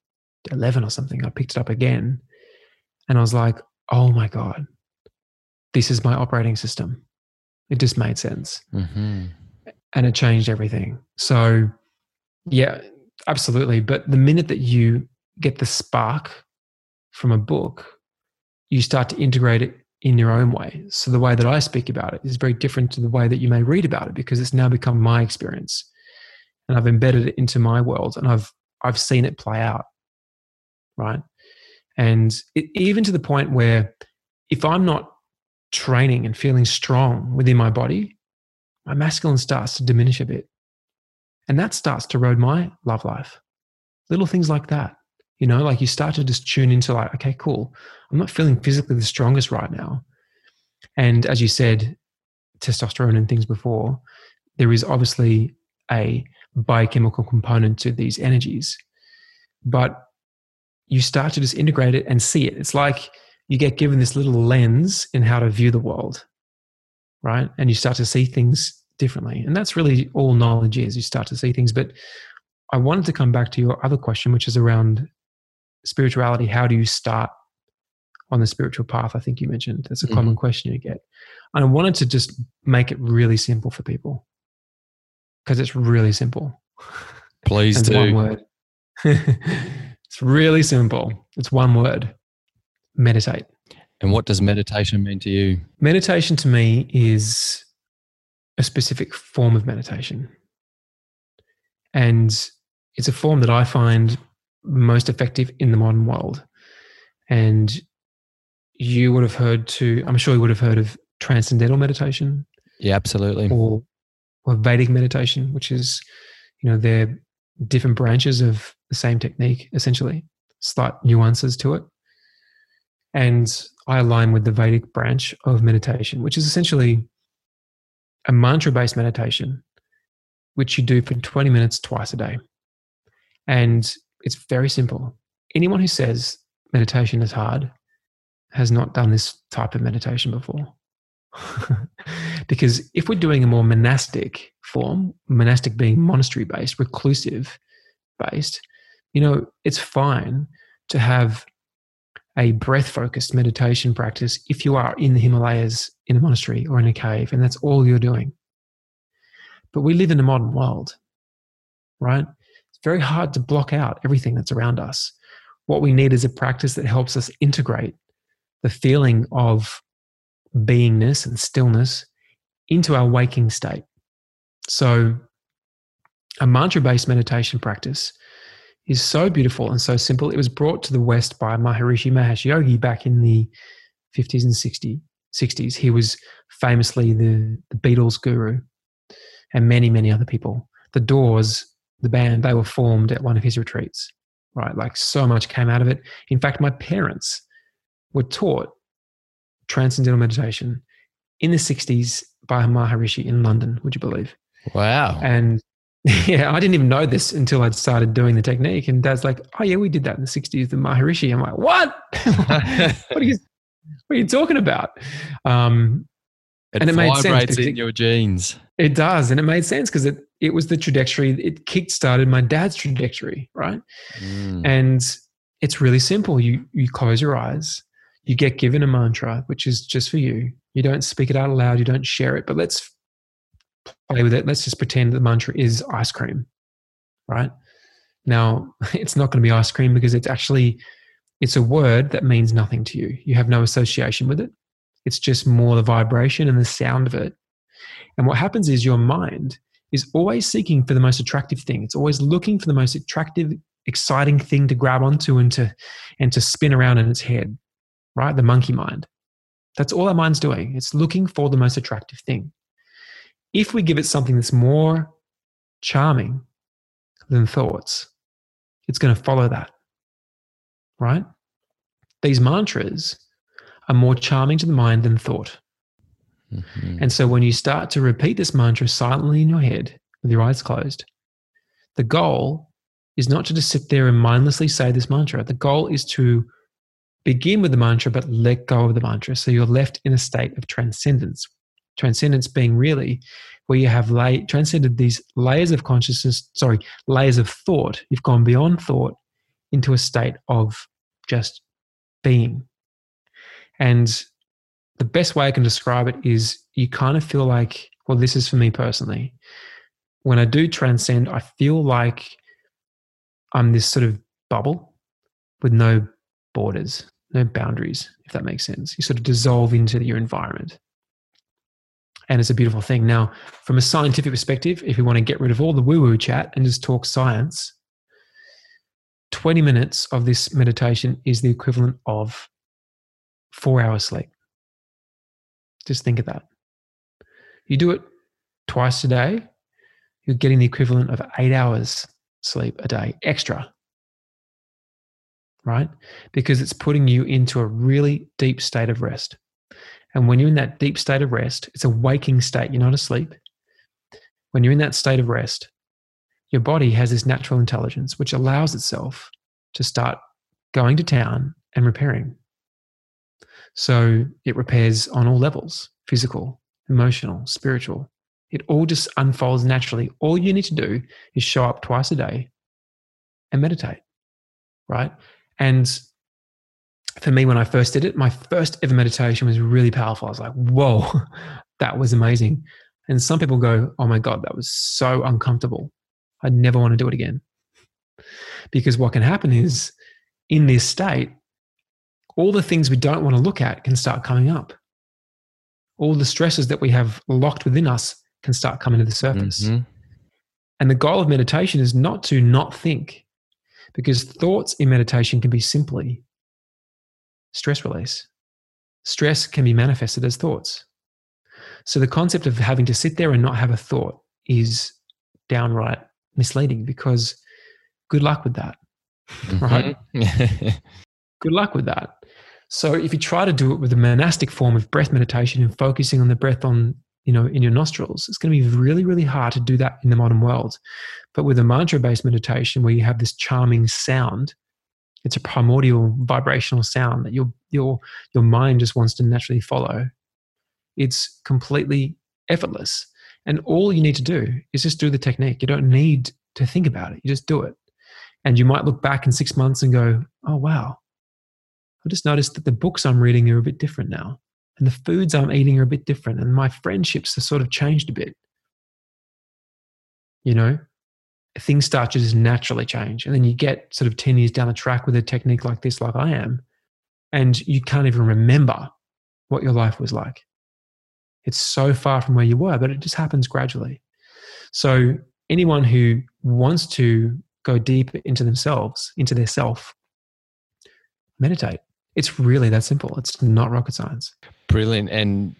eleven or something, I picked it up again and I was like, oh my God, this is my operating system. It just made sense. Mm-hmm. And it changed everything. So yeah, absolutely. But the minute that you get the spark from a book, you start to integrate it in your own way. So the way that I speak about it is very different to the way that you may read about it, because it's now become my experience and I've embedded it into my world and I've, I've seen it play out. Right. And it, even to the point where if I'm not training and feeling strong within my body, my masculine starts to diminish a bit. And that starts to erode my love life. Little things like that. You know, like you start to just tune into like, okay, cool. I'm not feeling physically the strongest right now. And as you said, testosterone and things before, there is obviously a biochemical component to these energies. But you start to just integrate it and see it. It's like you get given this little lens in how to view the world, right? And you start to see things differently. And that's really all knowledge is. You start to see things. But I wanted to come back to your other question, which is around spirituality. How do you start on the spiritual path? I think you mentioned that's a mm-hmm. common question you get. And I wanted to just make it really simple for people, because it's really simple. Please do. One word. It's really simple. It's one word. Meditate. And what does meditation mean to you? Meditation to me is a specific form of meditation. And it's a form that I find most effective in the modern world. And you would have heard to, I'm sure you would have heard of transcendental meditation. Yeah, absolutely. Or, or Vedic meditation, which is, you know, they're different branches of the same technique, essentially, slight nuances to it. And I align with the Vedic branch of meditation, which is essentially a mantra-based meditation, which you do for twenty minutes twice a day. And it's very simple. Anyone who says meditation is hard has not done this type of meditation before. Because if we're doing a more monastic form, monastic being monastery-based, reclusive-based, you know, it's fine to have a breath-focused meditation practice if you are in the Himalayas in a monastery or in a cave, and that's all you're doing. But we live in a modern world, right? It's very hard to block out everything that's around us. What we need is a practice that helps us integrate the feeling of beingness and stillness into our waking state. So a mantra-based meditation practice is so beautiful and so simple. It was brought to the West by Maharishi Mahesh Yogi back in the fifties and sixties. He was famously the, the Beatles guru and many, many other people. The Doors, the band, they were formed at one of his retreats, right? Like so much came out of it. In fact, my parents were taught transcendental meditation in the sixties by Maharishi in London, would you believe? Wow. And yeah, I didn't even know this until I'd started doing the technique. And Dad's like, oh yeah, we did that in the sixties, the Maharishi. I'm like, what? what, are you, what are you talking about? Um, it and it made sense. It vibrates in your genes. It does. And it made sense because it, it was the trajectory. It kick-started my dad's trajectory, right? Mm. And it's really simple. You, you close your eyes. You get given a mantra, which is just for you. You don't speak it out loud. You don't share it. But let's play with it. Let's just pretend the mantra is ice cream, right? Now, it's not going to be ice cream because it's actually, it's a word that means nothing to you. You have no association with it. It's just more the vibration and the sound of it. And what happens is your mind is always seeking for the most attractive thing. It's always looking for the most attractive, exciting thing to grab onto and to, and to spin around in its head, right? The monkey mind. That's all our mind's doing. It's looking for the most attractive thing. If we give it something that's more charming than thoughts, it's going to follow that, right? These mantras are more charming to the mind than thought. Mm-hmm. And so when you start to repeat this mantra silently in your head with your eyes closed, the goal is not to just sit there and mindlessly say this mantra. The goal is to begin with the mantra, but let go of the mantra. So you're left in a state of transcendence. Transcendence being really where you have lay, transcended these layers of consciousness, sorry, layers of thought. You've gone beyond thought into a state of just being. And the best way I can describe it is you kind of feel like, well, this is for me personally. When I do transcend, I feel like I'm this sort of bubble with no borders, no boundaries, if that makes sense. You sort of dissolve into your environment. And it's a beautiful thing. Now, from a scientific perspective, if you want to get rid of all the woo-woo chat and just talk science, twenty minutes of this meditation is the equivalent of four hours sleep. Just think of that. You do it twice a day, you're getting the equivalent of eight hours sleep a day extra, right? Because it's putting you into a really deep state of rest. And when you're in that deep state of rest, it's a waking state. You're not asleep. When you're in that state of rest, your body has this natural intelligence which allows itself to start going to town and repairing. So it repairs on all levels, physical, emotional, spiritual. It all just unfolds naturally. All you need to do is show up twice a day and meditate, right? And for me, when I first did it, my first ever meditation was really powerful. I was like, whoa, that was amazing. And some people go, oh my God, that was so uncomfortable. I'd never want to do it again. Because what can happen is in this state, all the things we don't want to look at can start coming up. All the stresses that we have locked within us can start coming to the surface. Mm-hmm. And the goal of meditation is not to not think, because thoughts in meditation can be simply stress release. Stress can be manifested as thoughts. So the concept of having to sit there and not have a thought is downright misleading, because good luck with that, mm-hmm. right? Good luck with that. So if you try to do it with a monastic form of breath meditation and focusing on the breath on, you know, in your nostrils, it's going to be really, really hard to do that in the modern world. But with a mantra-based meditation where you have this charming sound, it's a primordial vibrational sound that your, your, your mind just wants to naturally follow. It's completely effortless. And all you need to do is just do the technique. You don't need to think about it. You just do it. And you might look back in six months and go, oh, wow, I just noticed that the books I'm reading are a bit different now. And the foods I'm eating are a bit different. And my friendships have sort of changed a bit. You know, things start to just naturally change. And then you get sort of ten years down the track with a technique like this, like I am, and you can't even remember what your life was like. It's so far from where you were, but it just happens gradually. So anyone who wants to go deep into themselves, into their self, meditate. It's really that simple. It's not rocket science. Brilliant. And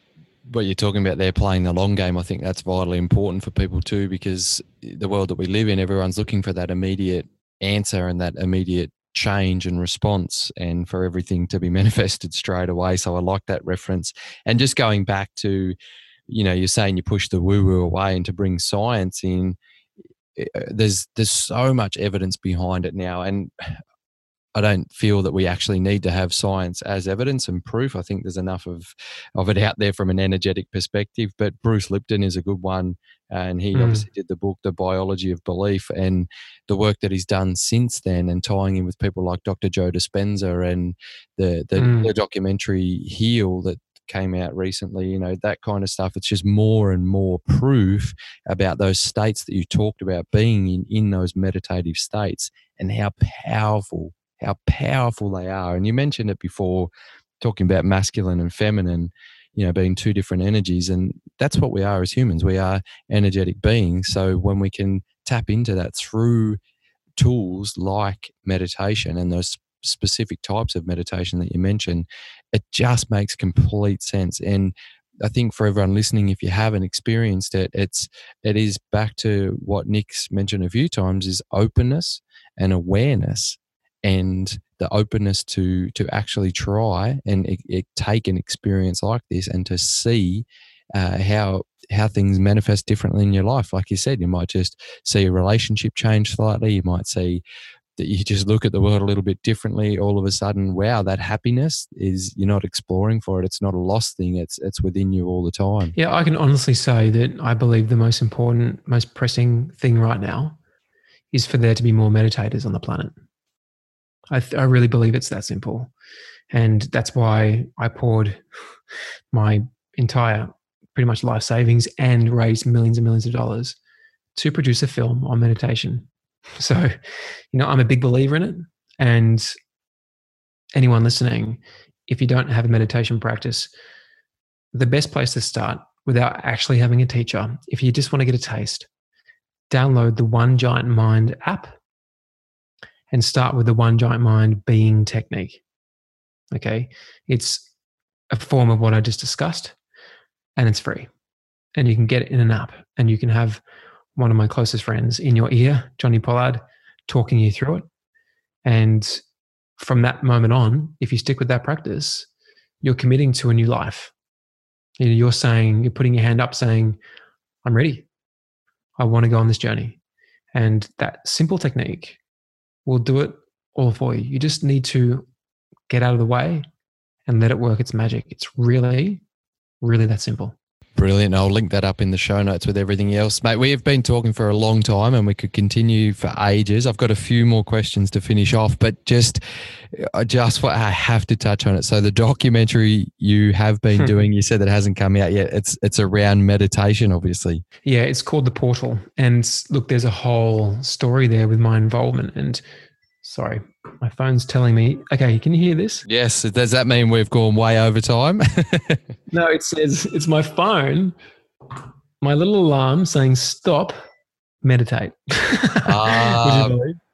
what you're talking about there, playing the long game, I think that's vitally important for people too, because the world that we live in, everyone's looking for that immediate answer and that immediate change and response, and for everything to be manifested straight away. So I like that reference. And just going back to, you know, you're saying you push the woo-woo away and to bring science in, there's there's so much evidence behind it now. And I don't feel that we actually need to have science as evidence and proof. I think there's enough of, of it out there from an energetic perspective. But Bruce Lipton is a good one. And he mm. obviously did the book, The Biology of Belief, and the work that he's done since then, and tying in with people like Doctor Joe Dispenza and the, the, mm. the documentary Heal that came out recently, you know, that kind of stuff. It's just more and more proof about those states that you talked about being in, in those meditative states, and how powerful how powerful they are. And you mentioned it before, talking about masculine and feminine, you know, being two different energies. And that's what we are as humans. We are energetic beings. So when we can tap into that through tools like meditation and those specific types of meditation that you mentioned, it just makes complete sense. And I think for everyone listening, if you haven't experienced it, it's, it is back to what Nick's mentioned a few times, is openness and awareness. and the openness to to actually try and it, it take an experience like this and to see uh, how how things manifest differently in your life. Like you said, you might just see a relationship change slightly. You might see that you just look at the world a little bit differently. All of a sudden, wow, that happiness is, you're not exploring for it. It's not a lost thing. It's it's within you all the time. Yeah, I can honestly say that I believe the most important, most pressing thing right now is for there to be more meditators on the planet. I, th- I really believe it's that simple. And that's why I poured my entire pretty much life savings and raised millions and millions of dollars to produce a film on meditation. So, you know, I'm a big believer in it. And anyone listening, if you don't have a meditation practice, the best place to start without actually having a teacher, if you just want to get a taste, download the One Giant Mind app and start with the One Giant Mind being technique. Okay. It's a form of what I just discussed, and it's free, and you can get it in an app, and you can have one of my closest friends in your ear, Johnny Pollard, talking you through it. And from that moment on, if you stick with that practice, you're committing to a new life. You know, you're saying, you're putting your hand up saying, I'm ready. I want to go on this journey. And that simple technique will do it all for you. You just need to get out of the way and let it work its magic. It's really, really that simple. Brilliant. I'll link that up in the show notes with everything else. Mate, we have been talking for a long time and we could continue for ages. I've got a few more questions to finish off, but just, just what I have to touch on it. So the documentary you have been doing, you said that hasn't come out yet. It's, it's around meditation, obviously. Yeah, it's called The Portal. And look, there's a whole story there with my involvement. And sorry, my phone's telling me. Okay, can you hear this? Yes. Does that mean we've gone way over time? No, it says it's my phone, my little alarm saying stop, meditate. Ah,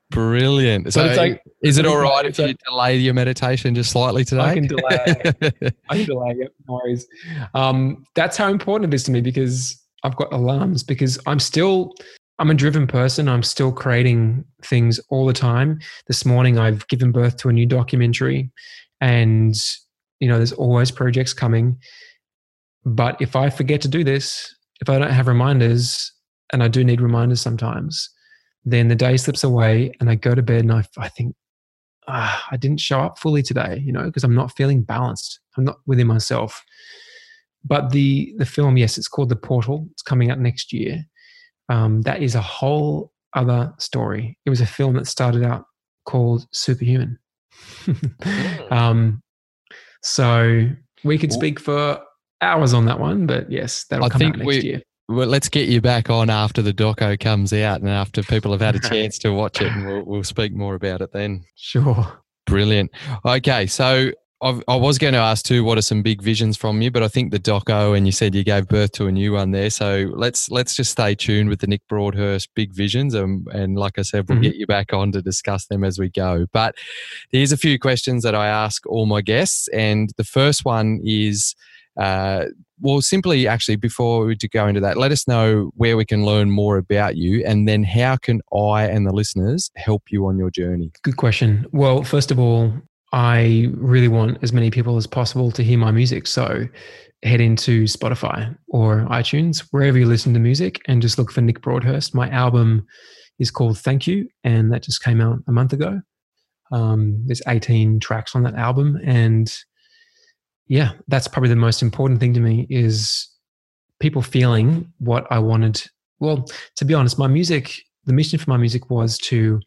brilliant. So it's like, is it all right if you delay your meditation just slightly today? I can delay it. I can delay it. No worries. Um, that's how important it is to me, because I've got alarms, because I'm still... I'm a driven person. I'm still creating things all the time. This morning, I've given birth to a new documentary, and you know, there's always projects coming. But if I forget to do this, if I don't have reminders, and I do need reminders sometimes, then the day slips away and I go to bed and I, I think, ah, I didn't show up fully today, you know, because I'm not feeling balanced. I'm not within myself. But the the film, yes, it's called The Portal. It's coming out next year. Um, that is a whole other story. It was a film that started out called Superhuman. um, so we could speak for hours on that one, but yes, that'll I come think out next we, year. Well, let's get you back on after the doco comes out and after people have had a chance to watch it, and we'll, we'll speak more about it then. Sure. Brilliant. Okay, so... I've, I was going to ask too, what are some big visions from you? But I think the doco, and you said you gave birth to a new one there. So let's let's just stay tuned with the Nick Broadhurst big visions, and, and like I said, we'll mm-hmm. get you back on to discuss them as we go. But here's a few questions that I ask all my guests, and the first one is, uh, well, simply actually before we go into that, let us know where we can learn more about you, and then how can I and the listeners help you on your journey? Good question. Well, first of all, I really want as many people as possible to hear my music. So head into Spotify or iTunes, wherever you listen to music, and just look for Nick Broadhurst. My album is called Thank You, and that just came out a month ago. Um, there's eighteen tracks on that album. And yeah, that's probably the most important thing to me, is people feeling what I wanted. Well, to be honest, my music, the mission for my music was to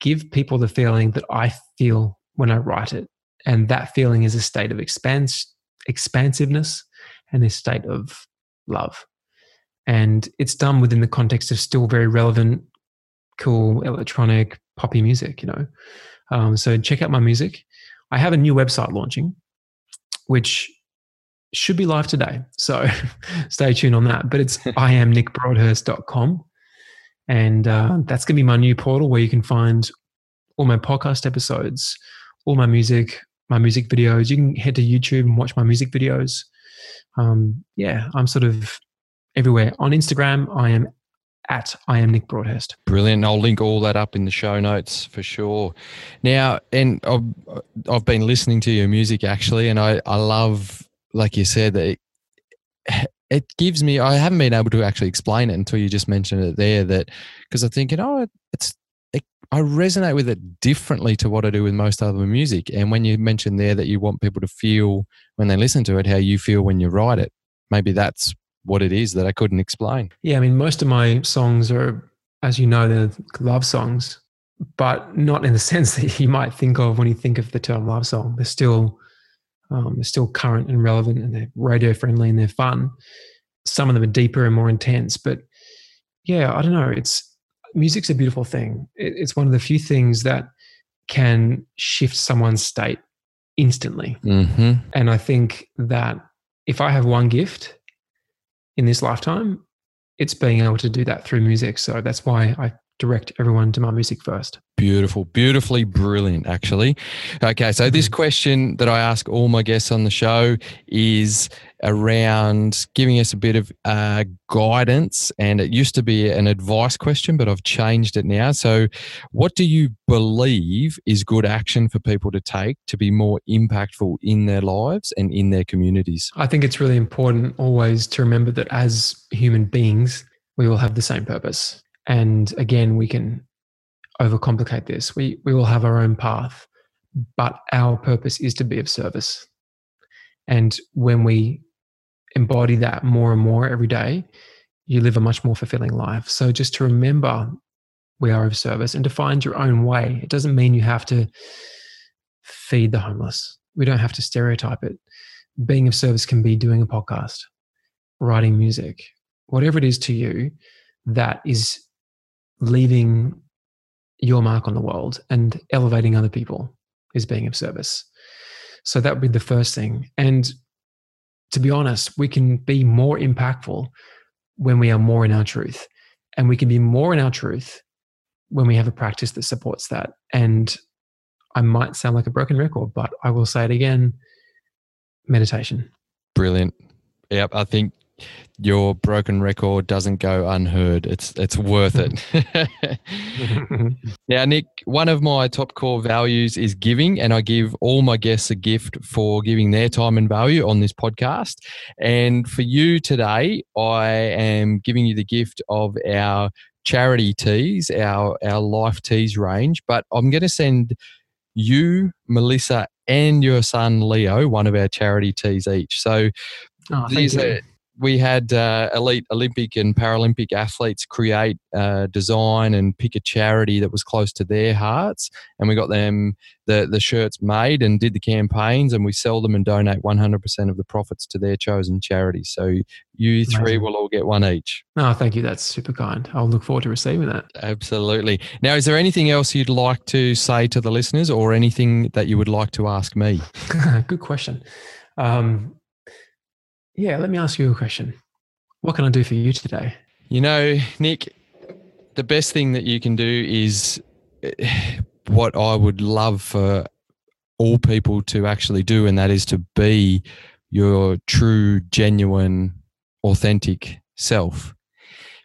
give people the feeling that I feel when I write it. And that feeling is a state of expans- expansiveness and a state of love. And it's done within the context of still very relevant, cool, electronic, poppy music, you know. Um, so check out my music. I have a new website launching, which should be live today. So stay tuned on that. But it's I am nick broadhurst dot com. And uh, that's going to be my new portal where you can find all my podcast episodes, all my music, my music videos. You can head to YouTube and watch my music videos. Um, yeah, I'm sort of everywhere. On Instagram, I am at I am Nick Broadhurst. Brilliant. I'll link all that up in the show notes for sure. Now, and I've, I've been listening to your music actually, and I, I love, like you said, that it, it gives me, I haven't been able to actually explain it until you just mentioned it there, that because I think, you know, it's, it, I resonate with it differently to what I do with most other music. And when you mentioned there that you want people to feel when they listen to it, how you feel when you write it, maybe that's what it is that I couldn't explain. Yeah, I mean, most of my songs are, as you know, they're love songs, but not in the sense that you might think of when you think of the term love song. They're still, um, they're still current and relevant, and they're radio friendly and they're fun. Some of them are deeper and more intense, but yeah, I don't know. It's music's a beautiful thing. It, it's one of the few things that can shift someone's state instantly. Mm-hmm. And I think that if I have one gift in this lifetime, it's being able to do that through music. So that's why I direct everyone to my music first. Beautiful, beautifully brilliant, actually. Okay, so this question that I ask all my guests on the show is around giving us a bit of uh, guidance. And it used to be an advice question, but I've changed it now. So what do you believe is good action for people to take to be more impactful in their lives and in their communities? I think it's really important always to remember that as human beings, we all have the same purpose. And again, we can overcomplicate this. We we will have our own path, but our purpose is to be of service. And when we embody that more and more every day, you live a much more fulfilling life. So just to remember we are of service and to find your own way. It doesn't mean you have to feed the homeless. We don't have to stereotype it. Being of service can be doing a podcast, writing music, whatever it is to you that is leaving your mark on the world and elevating other people is being of service. So that would be the first thing. And to be honest, we can be more impactful when we are more in our truth. And we can be more in our truth when we have a practice that supports that. And I might sound like a broken record, but I will say it again, meditation. Brilliant. Yep, I think your broken record doesn't go unheard. It's it's worth it. Now, Nick, one of my top core values is giving, and I give all my guests a gift for giving their time and value on this podcast. And for you today, I am giving you the gift of our charity teas, our, our life teas range, but I'm going to send you, Melissa, and your son, Leo, one of our charity teas each. So oh, these are... We had uh, elite Olympic and Paralympic athletes create, uh, design and pick a charity that was close to their hearts. And we got them the, the shirts made and did the campaigns, and we sell them and donate one hundred percent of the profits to their chosen charity. So you three will all get one each. Oh, thank you. That's super kind. I'll look forward to receiving that. Absolutely. Now, is there anything else you'd like to say to the listeners or anything that you would like to ask me? Good question. Um Yeah, let me ask you a question. What can I do for you today? You know, Nick, the best thing that you can do is what I would love for all people to actually do, and that is to be your true, genuine, authentic self.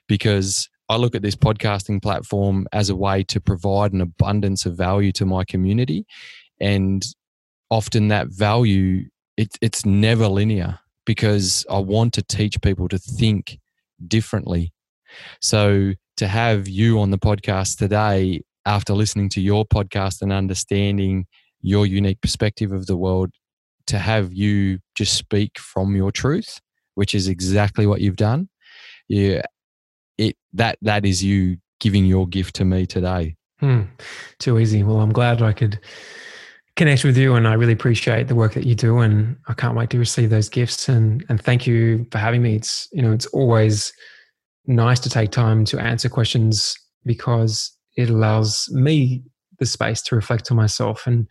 Because I look at this podcasting platform as a way to provide an abundance of value to my community, and often that value, it, it's never linear, because I want to teach people to think differently. So to have you on the podcast today, after listening to your podcast and understanding your unique perspective of the world, to have you just speak from your truth, which is exactly what you've done, yeah, it that that is you giving your gift to me today. Hmm. Too easy. Well, I'm glad I could connect with you, and I really appreciate the work that you do, and I can't wait to receive those gifts, and and thank you for having me. It's, you know, it's always nice to take time to answer questions because it allows me the space to reflect on myself, and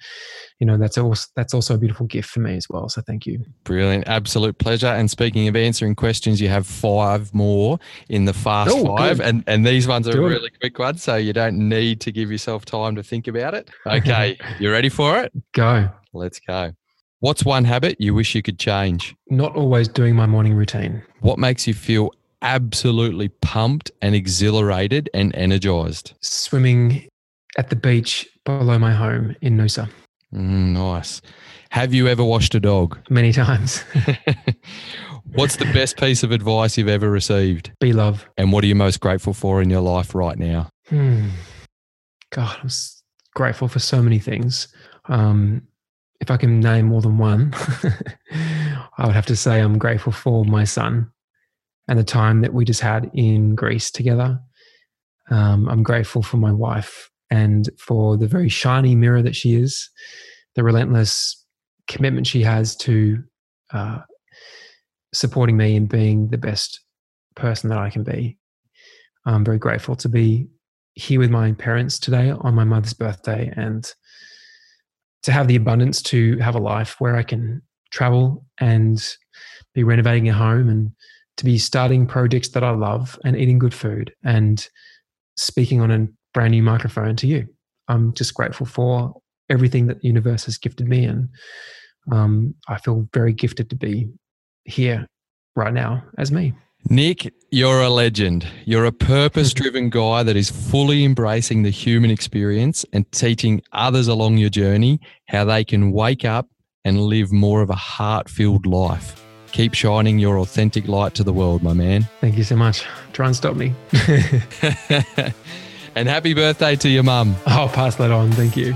you know, that's also that's also a beautiful gift for me as well. So thank you. Brilliant. Absolute pleasure. And speaking of answering questions, you have five more in the fast oh, five good. and and these ones are do really it. quick ones, so you don't need to give yourself time to think about it. Okay. You ready for it? Go. Let's go. What's one habit you wish you could change? Not always doing my morning routine. What makes you feel absolutely pumped and exhilarated and energized. Swimming at the beach below my home in Noosa. Mm, nice. Have you ever washed a dog? Many times. What's the best piece of advice you've ever received? Be love. And what are you most grateful for in your life right now? Hmm. God, I'm grateful for so many things. Um, if I can name more than one, I would have to say I'm grateful for my son and the time that we just had in Greece together. Um, I'm grateful for my wife and for the very shiny mirror that she is, the relentless commitment she has to uh, supporting me and being the best person that I can be. I'm very grateful to be here with my parents today on my mother's birthday and to have the abundance to have a life where I can travel and be renovating a home and to be starting projects that I love and eating good food and speaking on a brand new microphone to you. I'm just grateful for everything that the universe has gifted me, and um, I feel very gifted to be here right now as me. Nick, you're a legend. You're a purpose-driven guy that is fully embracing the human experience and teaching others along your journey how they can wake up and live more of a heart-filled life. Keep shining your authentic light to the world, my man. Thank you so much. Try and stop me. And happy birthday to your mum. I'll pass that on. Thank you.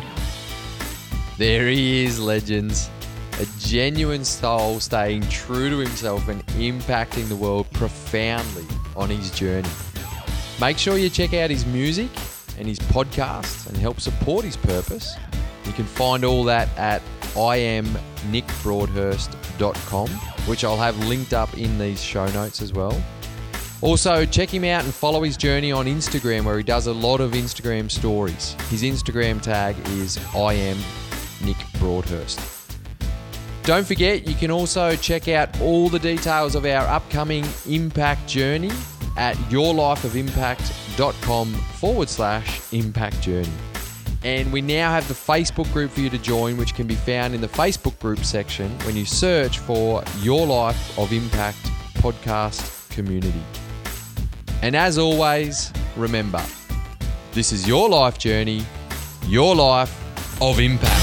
There he is, legends. A genuine soul staying true to himself and impacting the world profoundly on his journey. Make sure you check out his music and his podcast and help support his purpose. You can find all that at i am nick broadhurst dot com, which I'll have linked up in these show notes as well. Also, check him out and follow his journey on Instagram, where he does a lot of Instagram stories. His Instagram tag is i am nick broadhurst. Don't forget, you can also check out all the details of our upcoming Impact Journey at yourlifeofimpact.com forward slash Impact Journey. And we now have the Facebook group for you to join, which can be found in the Facebook group section when you search for Your Life of Impact Podcast Community. And as always, remember, this is your life journey, your life of impact.